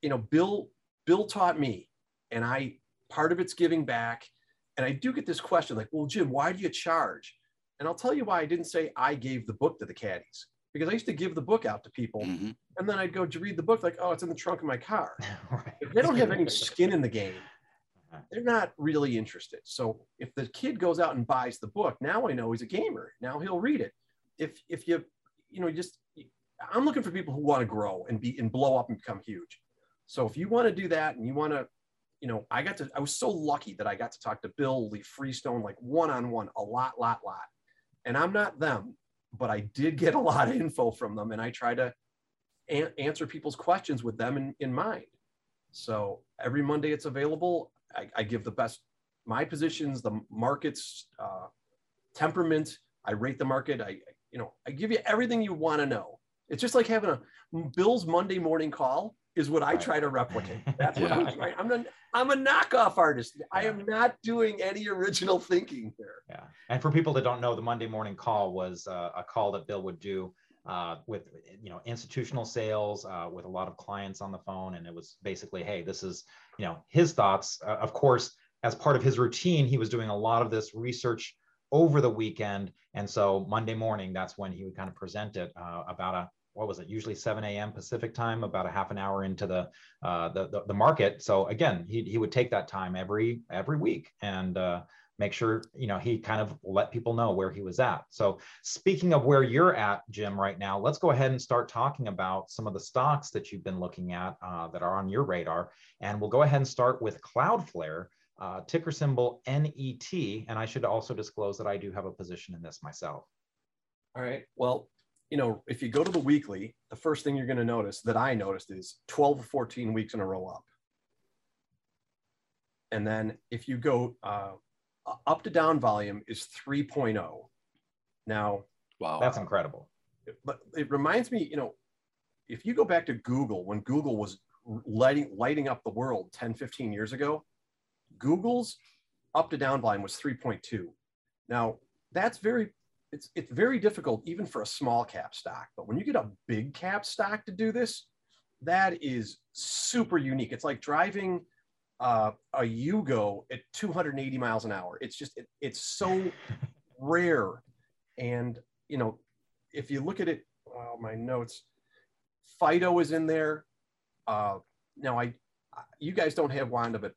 you know, Bill, Bill taught me, and I, part of it's giving back. And I do get this question like, well, Jim, why do you charge? And I'll tell you why I didn't say I gave the book to the caddies, because I used to give the book out to people. Mm-hmm. And then I'd go to read the book like, oh, it's in the trunk of my car. Right. If they don't have any skin in the game, they're not really interested. So if the kid goes out and buys the book, now I know he's a gamer. Now he'll read it. If if you, you know, just, I'm looking for people who want to grow and be and blow up and become huge. So if you want to do that and you want to, you know, I got to, I was so lucky that I got to talk to Bill, Lee Freestone, like one-on-one a lot, lot, lot. And I'm not them, but I did get a lot of info from them, and I try to a- answer people's questions with them in, in mind. So every Monday it's available. I, I give the best, my positions, the markets, uh, temperament. I rate the market. I, you know, I give you everything you want to know. It's just like having a Bill's Monday morning call is what I try to replicate. That's what I'm trying. I'm not, I'm a knockoff artist. Yeah. I am not doing any original thinking here. Yeah. And for people that don't know, the Monday morning call was uh, a call that Bill would do uh, with, you know, institutional sales, uh, with a lot of clients on the phone. And it was basically, hey, this is, you know, his thoughts. Uh, of course, as part of his routine, he was doing a lot of this research over the weekend. And so Monday morning, that's when he would kind of present it uh, about a, what was it? Usually seven a.m. Pacific time, about a half an hour into the uh, the, the the market. So again, he he would take that time every every week and uh, make sure, you know, he kind of let people know where he was at. So speaking of where you're at, Jim, right now, let's go ahead and start talking about some of the stocks that you've been looking at uh, that are on your radar. And we'll go ahead and start with Cloudflare, uh, ticker symbol N E T. And I should also disclose that I do have a position in this myself. All right. Well, you know, if you go to the weekly, the first thing you're going to notice that I noticed is twelve or fourteen weeks in a row up. And then if you go uh, up to down volume is three point oh. Now, wow, that's incredible. But it reminds me, you know, if you go back to Google, when Google was lighting, lighting up the world ten, fifteen years ago, Google's up to down volume was three point two. Now, that's very It's it's very difficult even for a small cap stock, but when you get a big cap stock to do this, that is super unique. It's like driving uh, a Yugo at two hundred eighty miles an hour. It's just, it, it's so rare. And, you know, if you look at it, oh, my notes, FIDO is in there. Uh, now, I, I you guys don't have Wanda, but.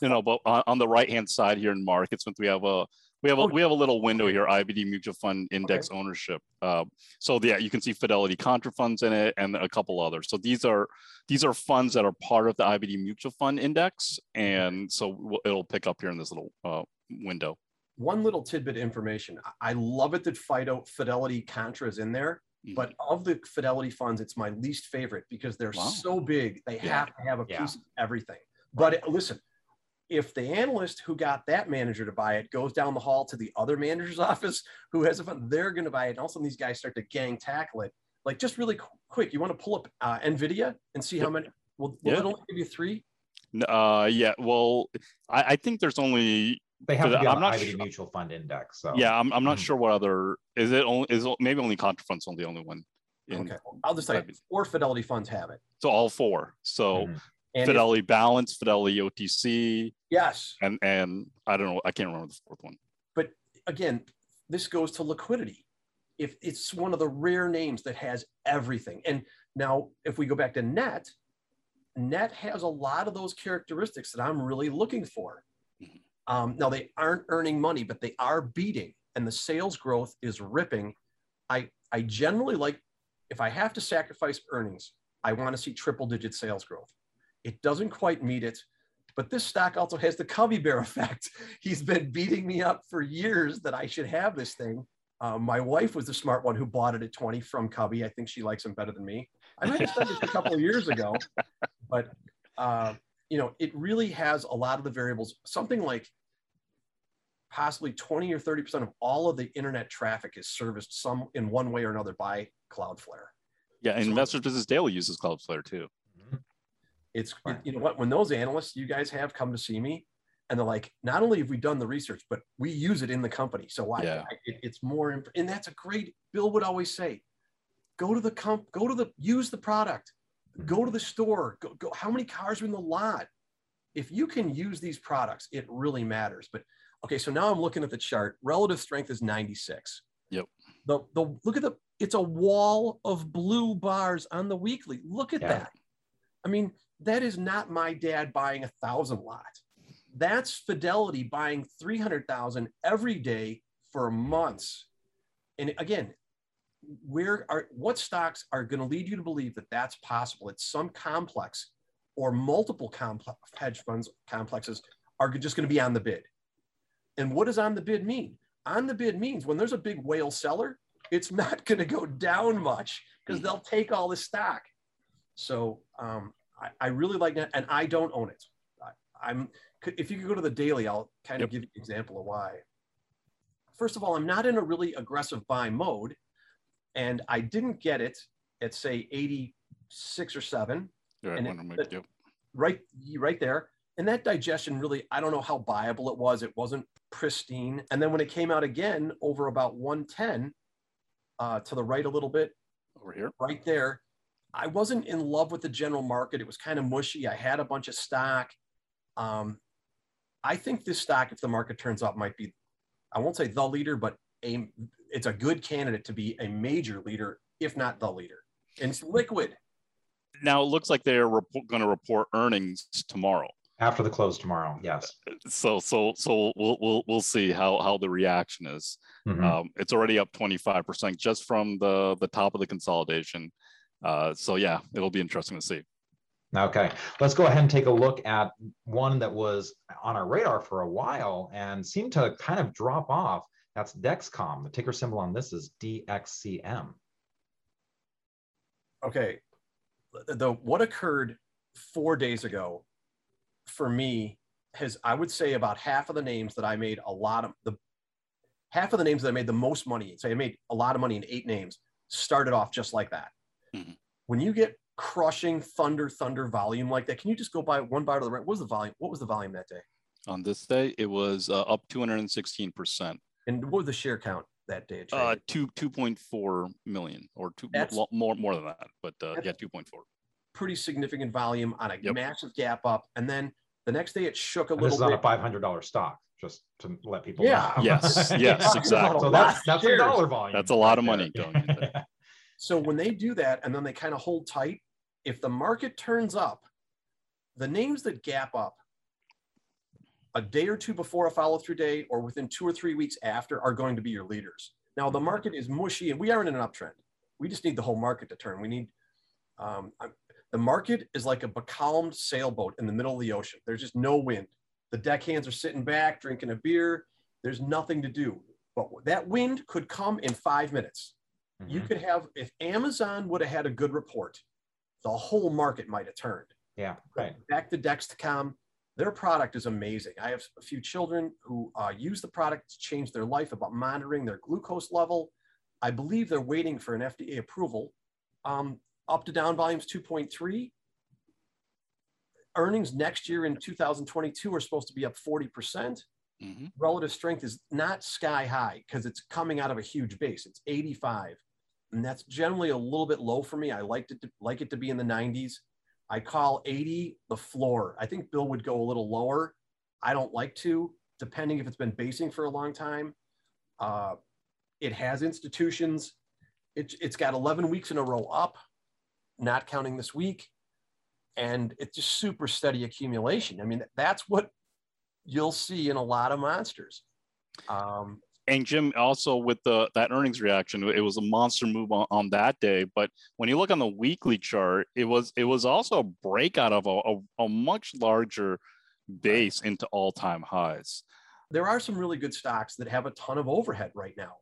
You know, but on the right-hand side here in markets, since we have a, We have, a, we have a little window here, I B D Mutual Fund Index okay. Ownership. Uh, so yeah, you can see Fidelity Contra funds in it and a couple others. So these are these are funds that are part of the I B D Mutual Fund Index. And so we'll, it'll pick up here in this little uh, window. One little tidbit of information. I love it that FIDO, Fidelity Contra is in there, mm-hmm. but of the Fidelity funds, it's my least favorite because they're wow. so big. They yeah. have to have a yeah. piece of everything. But it, listen, if the analyst who got that manager to buy it goes down the hall to the other manager's office who has a fund, they're going to buy it. And all of a sudden, these guys start to gang tackle it. Like, just really qu- quick, you want to pull up uh, Nvidia and see yep. how many? Well, will yep. it only give you three? Uh, yeah, well, I, I think there's only... They have to be I'm on not I B D sure. mutual fund index. So. Yeah, I'm, I'm not sure what other... Is it only... Is maybe only Contra Fund's the only one. In, okay, I'll just say four Fidelity funds have it. So all four. So... Mm-hmm. And Fidelity Balance, Fidelity O T C. Yes. And and I don't know, I can't remember the fourth one. But again, this goes to liquidity. If it's one of the rare names that has everything. And now if we go back to N E T, N E T has a lot of those characteristics that I'm really looking for. Um, now they aren't earning money, but they are beating and the sales growth is ripping. I, I generally like, if I have to sacrifice earnings, I want to see triple digit sales growth. It doesn't quite meet it, but this stock also has the Covey Bear effect. He's been beating me up for years that I should have this thing. Um, my wife was the smart one who bought it at twenty from Covey. I think she likes him better than me. I might have said this a couple of years ago, but uh, you know, it really has a lot of the variables. Something like possibly twenty or thirty percent of all of the internet traffic is serviced some in one way or another by Cloudflare. Yeah, and so, Investors Business Daily uses Cloudflare too. It's, you know what, when those analysts you guys have come to see me and they're like, not only have we done the research, but we use it in the company. So I, yeah. I, it, it's more, imp- and that's a great, Bill would always say, go to the comp, go to the, use the product, go to the store, go, go, how many cars are in the lot? If you can use these products, it really matters. But okay, so now I'm looking at the chart, relative strength is ninety-six. Yep. The, the, look at the, it's a wall of blue bars on the weekly. Look at yeah. that. I mean, that is not my dad buying a thousand lot. That's Fidelity buying three hundred thousand every day for months. And again, where are what stocks are going to lead you to believe that that's possible? It's some complex or multiple complex hedge funds complexes are just going to be on the bid. And what does on the bid mean? On the bid means when there's a big whale seller, it's not going to go down much because they'll take all the stock. So, um, I, I really like that, and I don't own it. I, I'm if you could go to the daily, I'll kind of yep. give you an example of why. First of all, I'm not in a really aggressive buy mode, and I didn't get it at say eighty-six or seven. Yeah, and I it, make, yep. right, right there. And that digestion really, I don't know how buyable it was. It wasn't pristine. And then when it came out again over about one ten, uh, to the right a little bit, over here, right there. I wasn't in love with the general market. It was kind of mushy. I had a bunch of stock. Um, I think this stock, if the market turns up, might be, I won't say the leader, but a, it's a good candidate to be a major leader, if not the leader. And it's liquid. Now it looks like they're rep- going to report earnings tomorrow. After the close tomorrow, yes. So so so we'll we'll we'll see how how the reaction is. Mm-hmm. Um, it's already up twenty-five percent just from the the top of the consolidation. Uh, so yeah, it'll be interesting to see. Okay, let's go ahead and take a look at one that was on our radar for a while and seemed to kind of drop off. That's Dexcom. The ticker symbol on this is D X C M. Okay, the what occurred four days ago for me has, I would say, about half of the names that I made a lot of the half of the names that I made the most money. So I made a lot of money in eight names. Started off just like that. When you get crushing thunder, thunder volume like that, can you just go by one bar to the right? What was the volume? What was the volume that day? On this day, it was uh, up two hundred sixteen percent. And what was the share count that day? Uh, two, two point four million or two, more, more than that, but uh, yeah, two point four. Pretty significant volume on a yep. massive gap up. And then the next day it shook a and little bit. This is bit. On a five hundred dollars stock, just to let people yeah. know. Yes, yes, exactly. So that's, that's a dollar volume. That's a lot of money going into that. So when they do that and then they kind of hold tight, if the market turns up, the names that gap up a day or two before a follow-through day or within two or three weeks after are going to be your leaders. Now, the market is mushy and we aren't in an uptrend. We just need the whole market to turn. We need um, – the market is like a becalmed sailboat in the middle of the ocean. There's just no wind. The deckhands are sitting back, drinking a beer. There's nothing to do. But that wind could come in five minutes. You could have, if Amazon would have had a good report, the whole market might have turned. Yeah, right. Back to Dexcom, their product is amazing. I have a few children who uh, use the product to change their life about monitoring their glucose level. I believe they're waiting for an F D A approval. Um, up to down volumes two point three. earnings next year in two thousand twenty-two are supposed to be up forty percent. Mm-hmm. Relative strength is not sky high because it's coming out of a huge base. It's eighty-five. And that's generally a little bit low for me. I like it to, like it to be in the nineties. I call eighty the floor. I think Bill would go a little lower. I don't like to, depending if it's been basing for a long time. Uh, it has institutions. It, it's got eleven weeks in a row up, not counting this week. And it's just super steady accumulation. I mean, that's what you'll see in a lot of monsters. Um, and Jim, also with the that earnings reaction, it was a monster move on, on that day. But when you look on the weekly chart, it was it was also a breakout of a, a, a much larger base into all-time highs. There are some really good stocks that have a ton of overhead right now.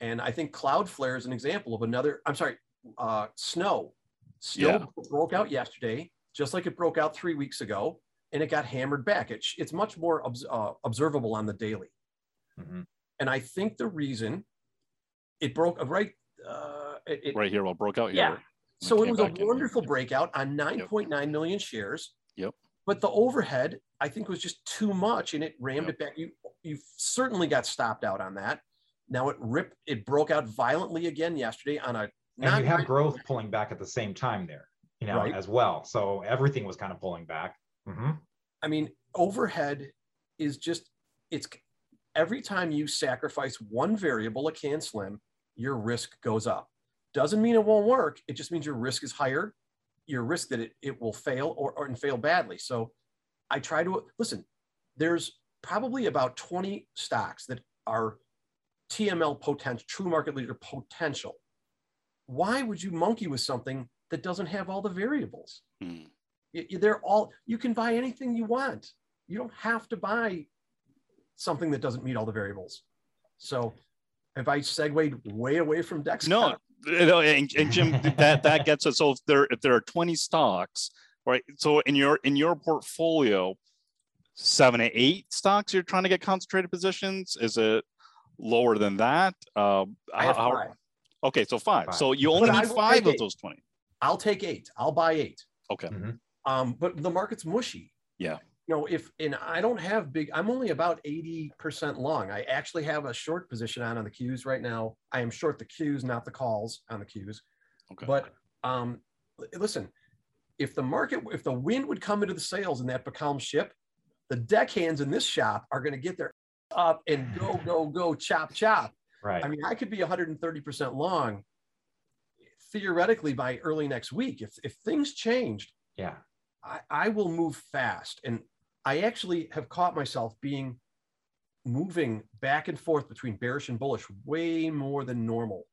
And I think Cloudflare is an example of another, I'm sorry, uh, Snow. Snow yeah. broke out yesterday, just like it broke out three weeks ago, and it got hammered back. It, it's much more obs- uh, observable on the daily. Mm-hmm. And I think the reason it broke, right? Uh, it, right here, well, broke out here. Yeah. So it was a wonderful breakout on nine point nine million shares. Yep. But the overhead, I think, was just too much, and it rammed yep. it back. You, you certainly got stopped out on that. Now it ripped, it broke out violently again yesterday on a. And you have growth pulling back at the same time there, you know, right. as well. So everything was kind of pulling back. Mm-hmm. I mean, overhead is just, it's every time you sacrifice one variable, a CanSlim, your risk goes up. Doesn't mean it won't work. It just means your risk is higher, your risk that it, it will fail or, or and fail badly. So I try to, listen, there's probably about twenty stocks that are T M L potential, true market leader potential. Why would you monkey with something that doesn't have all the variables? Hmm. They're all, you can buy anything you want. You don't have to buy something that doesn't meet all the variables. So have I segued way away from Dexcom? No, no and, and Jim, that, that gets us. So if there, if there are twenty stocks, right? So in your, in your portfolio, seven to eight stocks, you're trying to get concentrated positions. Is it lower than that? Uh, I have how, five. Okay, so five. five. So you only but need five of eight. Those twenty. I'll take eight. I'll buy eight. Okay. Mm-hmm. Um, but the market's mushy. Yeah. You know, if, and I don't have big, I'm only about eighty percent long. I actually have a short position on, on the Qs right now. I am short the Qs, not the calls on the Qs. Okay. But um, listen, if the market, if the wind would come into the sails and that becomes ship, the deckhands in this shop are going to get their up and go, go, go, chop, chop. Right. I mean, I could be one hundred thirty percent long theoretically by early next week. If, if things changed, yeah, I, I will move fast. And I actually have caught myself being moving back and forth between bearish and bullish way more than normal.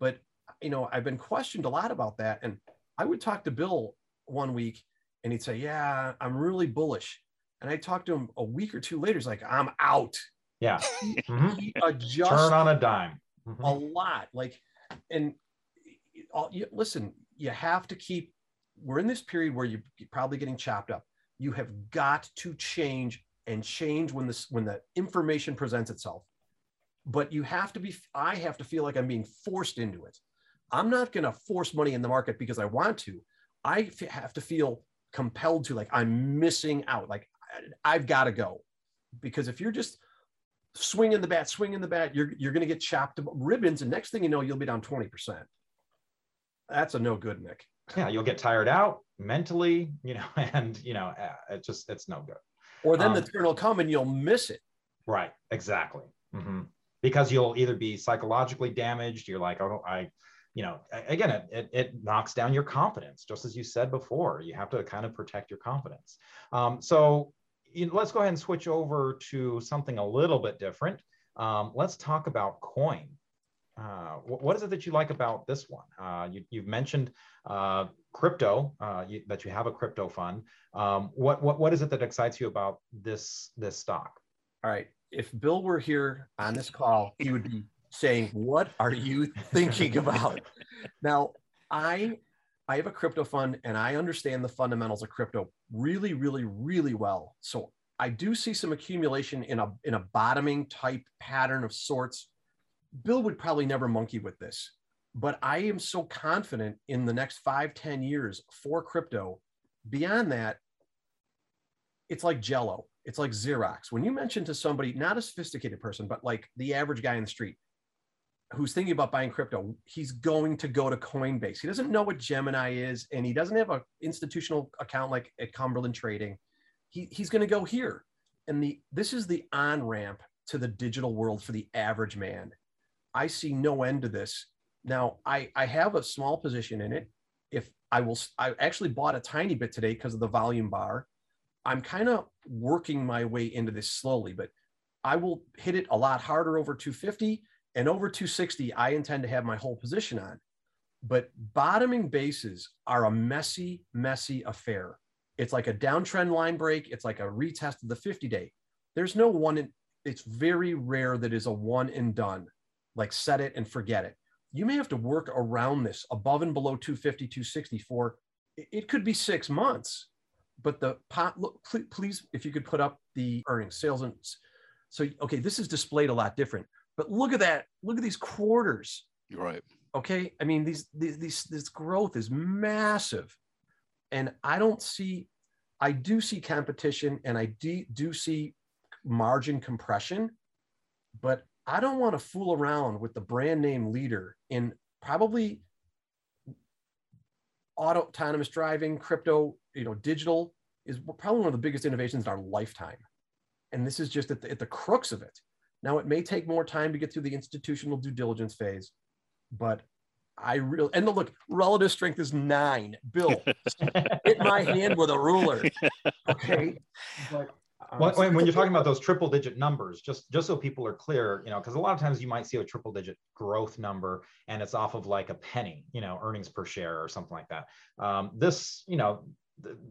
But, you know, I've been questioned a lot about that. And I would talk to Bill one week and he'd say, yeah, I'm really bullish. And I talked to him a week or two later. He's like, I'm out. Yeah. Mm-hmm. He adjusts. Turn on a dime. Mm-hmm. A lot. Like, and all, you, listen, you have to keep, we're in this period where you're probably getting chopped up. You have got to change and change when this, when the information presents itself, but you have to be, I have to feel like I'm being forced into it. I'm not going to force money in the market because I want to. I f- have to feel compelled to, like, I'm missing out. Like I, I've got to go, because if you're just swinging the bat, swinging the bat, you're, you're going to get chopped up ribbons. And next thing you know, you'll be down twenty percent. That's a no good, Nick. Yeah, you'll get tired out mentally, you know, and, you know, it just, it's no good. Or then um, the turn will come and you'll miss it. Right, exactly. Mm-hmm. Because you'll either be psychologically damaged, you're like, oh, I, you know, again, it, it, it knocks down your confidence, just as you said before. You have to kind of protect your confidence. Um, so you know, let's go ahead and switch over to something a little bit different. Um, let's talk about coin. Uh, what is it that you like about this one? Uh, you, you've mentioned uh, crypto, uh, you, that you have a crypto fund. Um, what, what, what is it that excites you about this, this stock? All right. If Bill were here on this call, he would be saying, what are you thinking about? Now, I, I have a crypto fund and I understand the fundamentals of crypto really, really, really well. So I do see some accumulation in a, in a bottoming type pattern of sorts. Bill would probably never monkey with this, but I am so confident in the next five, ten years for crypto. Beyond that, it's like Jell-O. It's like Xerox. When you mention to somebody, not a sophisticated person, but like the average guy in the street who's thinking about buying crypto, he's going to go to Coinbase. He doesn't know what Gemini is, and he doesn't have an institutional account like at Cumberland Trading. He, he's going to go here. And the this is the on-ramp to the digital world for the average man. I see no end to this. Now, I, I have a small position in it. If I will, I actually bought a tiny bit today because of the volume bar. I'm kind of working my way into this slowly, but I will hit it a lot harder over two fifty, and over two sixty, I intend to have my whole position on. But bottoming bases are a messy, messy affair. It's like a downtrend line break. It's like a retest of the fifty day. There's no one in, it's very rare that is a one and done, like set it and forget it. You may have to work around this above and below two fifty, two sixty for, it could be six months. But the pot, look, please, if you could put up the earnings, sales, and so, okay, this is displayed a lot different, but look at that. Look at these quarters. You're right. Okay. I mean, these, these, these, this growth is massive. And I don't see, I do see competition, and I do, do see margin compression, but I don't want to fool around with the brand name leader in probably auto autonomous driving, crypto. You know, digital is probably one of the biggest innovations in our lifetime. And this is just at the, at the crux of it. Now, it may take more time to get through the institutional due diligence phase, but I really, and look, relative strength is nine. Bill, hit my hand with a ruler. Okay. But, um, well, when, when you're talking about those triple digit numbers, just, just so people are clear, you know, because a lot of times you might see a triple digit growth number and it's off of like a penny, you know, earnings per share or something like that. Um, this, you know,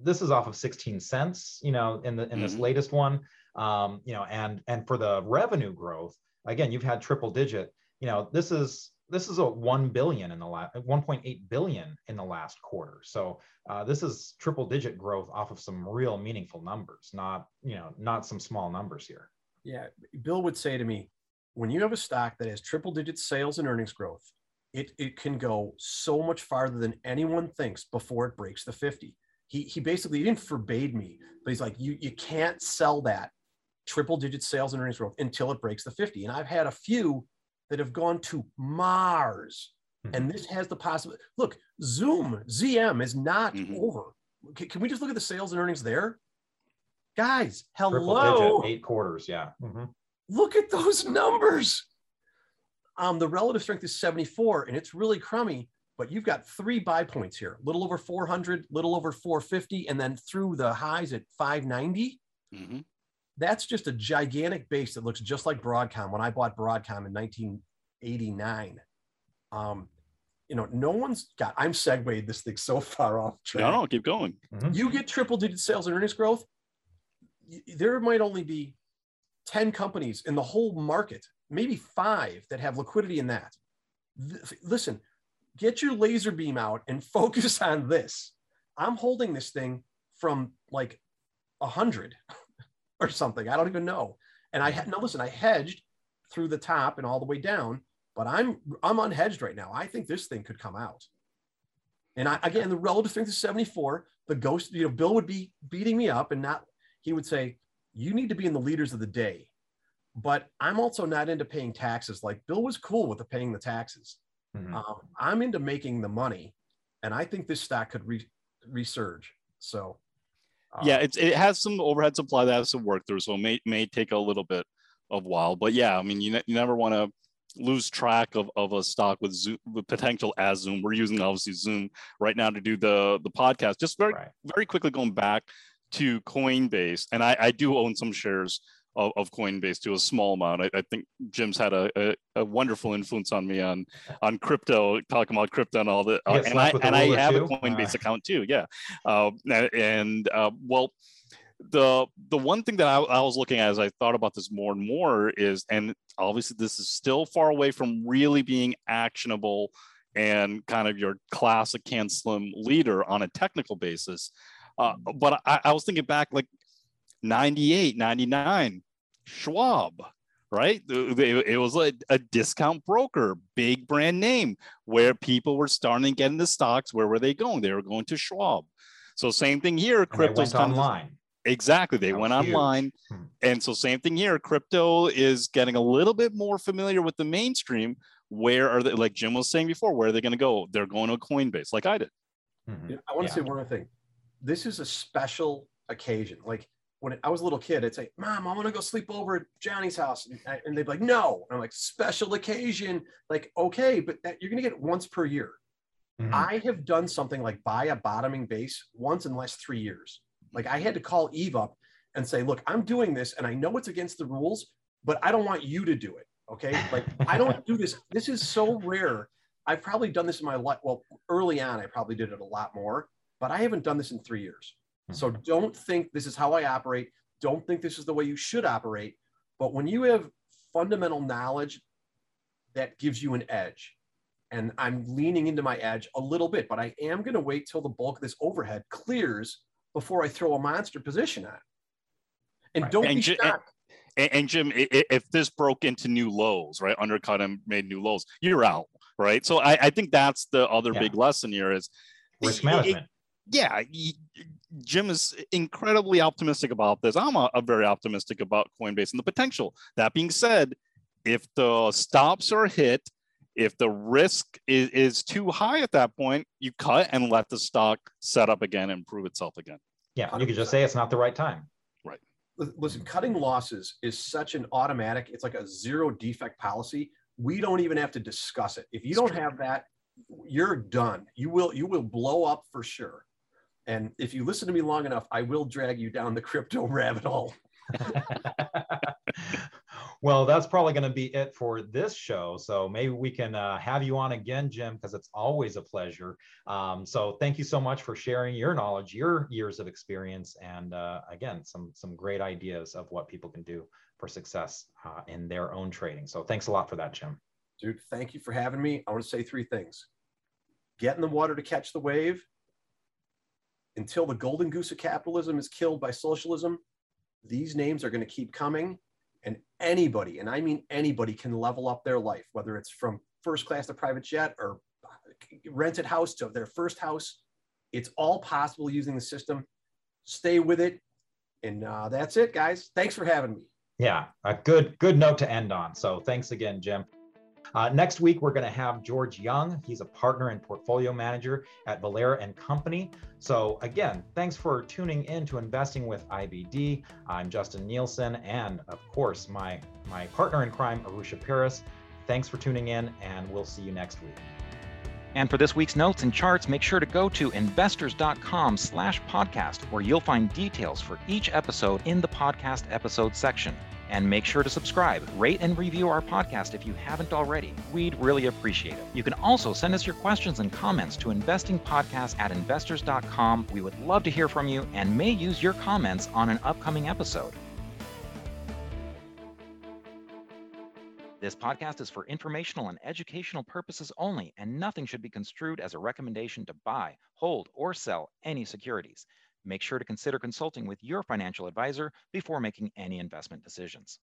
this is off of sixteen cents, you know, in the in mm-hmm. this latest one, um, you know, and and for the revenue growth, again, you've had triple digit, you know, this is this is a one billion in the last one point eight billion in the last quarter. So uh, this is triple digit growth off of some real meaningful numbers, not, you know, not some small numbers here. Yeah. Bill would say to me, when you have a stock that has triple digit sales and earnings growth, it, it can go so much farther than anyone thinks before it breaks the fifty. He, he basically, he didn't forbade me, but he's like, you, you can't sell that triple digit sales and earnings growth until it breaks the fifty. And I've had a few that have gone to Mars. Mm-hmm. And this has the possibility. Look, Zoom, Z M is not mm-hmm. over. Can, can we just look at the sales and earnings there? Guys, hello. Triple digit, eight quarters, yeah. Mm-hmm. Look at those numbers. Um, the relative strength is seventy-four, and it's really crummy. But you've got three buy points here, little over four hundred, little over four fifty, and then through the highs at five ninety. Mm-hmm. That's just a gigantic base that looks just like Broadcom. When I bought Broadcom in nineteen eighty-nine, um, you know, no one's got, I'm segued this thing so far off track. No, no, keep going. Mm-hmm. You get triple digit sales and earnings growth. There might only be ten companies in the whole market, maybe five that have liquidity in that. Th- listen, get your laser beam out and focus on this. I'm holding this thing from like a hundred or something. I don't even know. And I had, now listen, I hedged through the top and all the way down, but I'm, I'm unhedged right now. I think this thing could come out. And I, again, the relative strength is seventy-four, the ghost, you know, Bill would be beating me up and not, he would say, you need to be in the leaders of the day, but I'm also not into paying taxes. Like Bill was cool with the paying the taxes. Mm-hmm. Um, I'm into making the money, and I think this stock could re- resurge. So, um, yeah, it's, it has some overhead supply that has to work through, so it may, may take a little bit of while. But yeah, I mean, you, ne- you never want to lose track of, of a stock with Zoom, with potential as Zoom. We're using obviously Zoom right now to do the the podcast. Just very right. very quickly going back to Coinbase, and I, I do own some shares of, of Coinbase to a small amount. I, I think Jim's had a, a, a wonderful influence on me on, on crypto, talking about crypto and all that. Uh, and I, and I have too. a Coinbase uh. account too. Yeah. Uh, and uh, well, the the one thing that I, I was looking at as I thought about this more and more is, and obviously this is still far away from really being actionable and kind of your classic CanSlim leader on a technical basis. Uh, but I, I was thinking back like ninety-eight, ninety-nine, Schwab, right? It was like a discount broker, big brand name, where people were starting to get into stocks. Where were they going? They were going to Schwab. So same thing here. Crypto's online. Exactly. They went online. And so same thing here. Crypto is getting a little bit more familiar with the mainstream. Where are they? Like Jim was saying before, where are they going to go? They're going to Coinbase like I did. Mm-hmm. Yeah, I want to yeah. say one other thing. This is a special occasion. Like when I was a little kid, I'd say, Mom, I'm going to go sleep over at Johnny's house. And, I, and they'd be like, no. And I'm like, special occasion. Like, okay, but that, you're going to get it once per year. Mm-hmm. I have done something like buy a bottoming base once in the last three years. Like I had to call Eve up and say, look, I'm doing this and I know it's against the rules, but I don't want you to do it. Okay. Like I don't do this. This is so rare. I've probably done this in my life. Well, early on, I probably did it a lot more, but I haven't done this in three years. So don't think this is how I operate. Don't think this is the way you should operate. But when you have fundamental knowledge, that gives you an edge. And I'm leaning into my edge a little bit, but I am going to wait till the bulk of this overhead clears before I throw a monster position on. And right. don't and be Jim, shocked. And, and Jim, if this broke into new lows, right, undercut and made new lows, you're out, right? So I, I think that's the other yeah. big lesson here is risk management. It, yeah, Jim is incredibly optimistic about this. I'm a, a very optimistic about Coinbase and the potential. That being said, if the stops are hit, if the risk is, is too high at that point, you cut and let the stock set up again and prove itself again. Yeah, one hundred percent. You could just say it's not the right time. Right. Listen, cutting losses is such an automatic, it's like a zero defect policy. We don't even have to discuss it. If you don't have that, you're done. You will, you will blow up for sure. And if you listen to me long enough, I will drag you down the crypto rabbit hole. Well, that's probably going to be it for this show. So maybe we can uh, have you on again, Jim, because it's always a pleasure. Um, so thank you so much for sharing your knowledge, your years of experience, and uh, again, some, some great ideas of what people can do for success uh, in their own trading. So thanks a lot for that, Jim. Dude, thank you for having me. I want to say three things. Get in the water to catch the wave. Until the golden goose of capitalism is killed by socialism, these names are going to keep coming, and anybody, and I mean anybody, can level up their life, whether it's from first class to private jet or rented house to their first house. It's all possible using the system. Stay with it. And uh, that's it, guys. Thanks for having me. Yeah, a good, good note to end on. So thanks again, Jim. Uh, next week, we're going to have George Young. He's a partner and portfolio manager at Valera and Company. So again, thanks for tuning in to Investing with I B D. I'm Justin Nielsen, and of course, my, my partner in crime, Arusha Peiris. Thanks for tuning in, and we'll see you next week. And for this week's notes and charts, make sure to go to investors.com slash podcast, where you'll find details for each episode in the podcast episode section. And make sure to subscribe, rate, and review our podcast if you haven't already. We'd really appreciate it. You can also send us your questions and comments to investingpodcast at investors dot com. We would love to hear from you and may use your comments on an upcoming episode. This podcast is for informational and educational purposes only, and nothing should be construed as a recommendation to buy, hold, or sell any securities. Make sure to consider consulting with your financial advisor before making any investment decisions.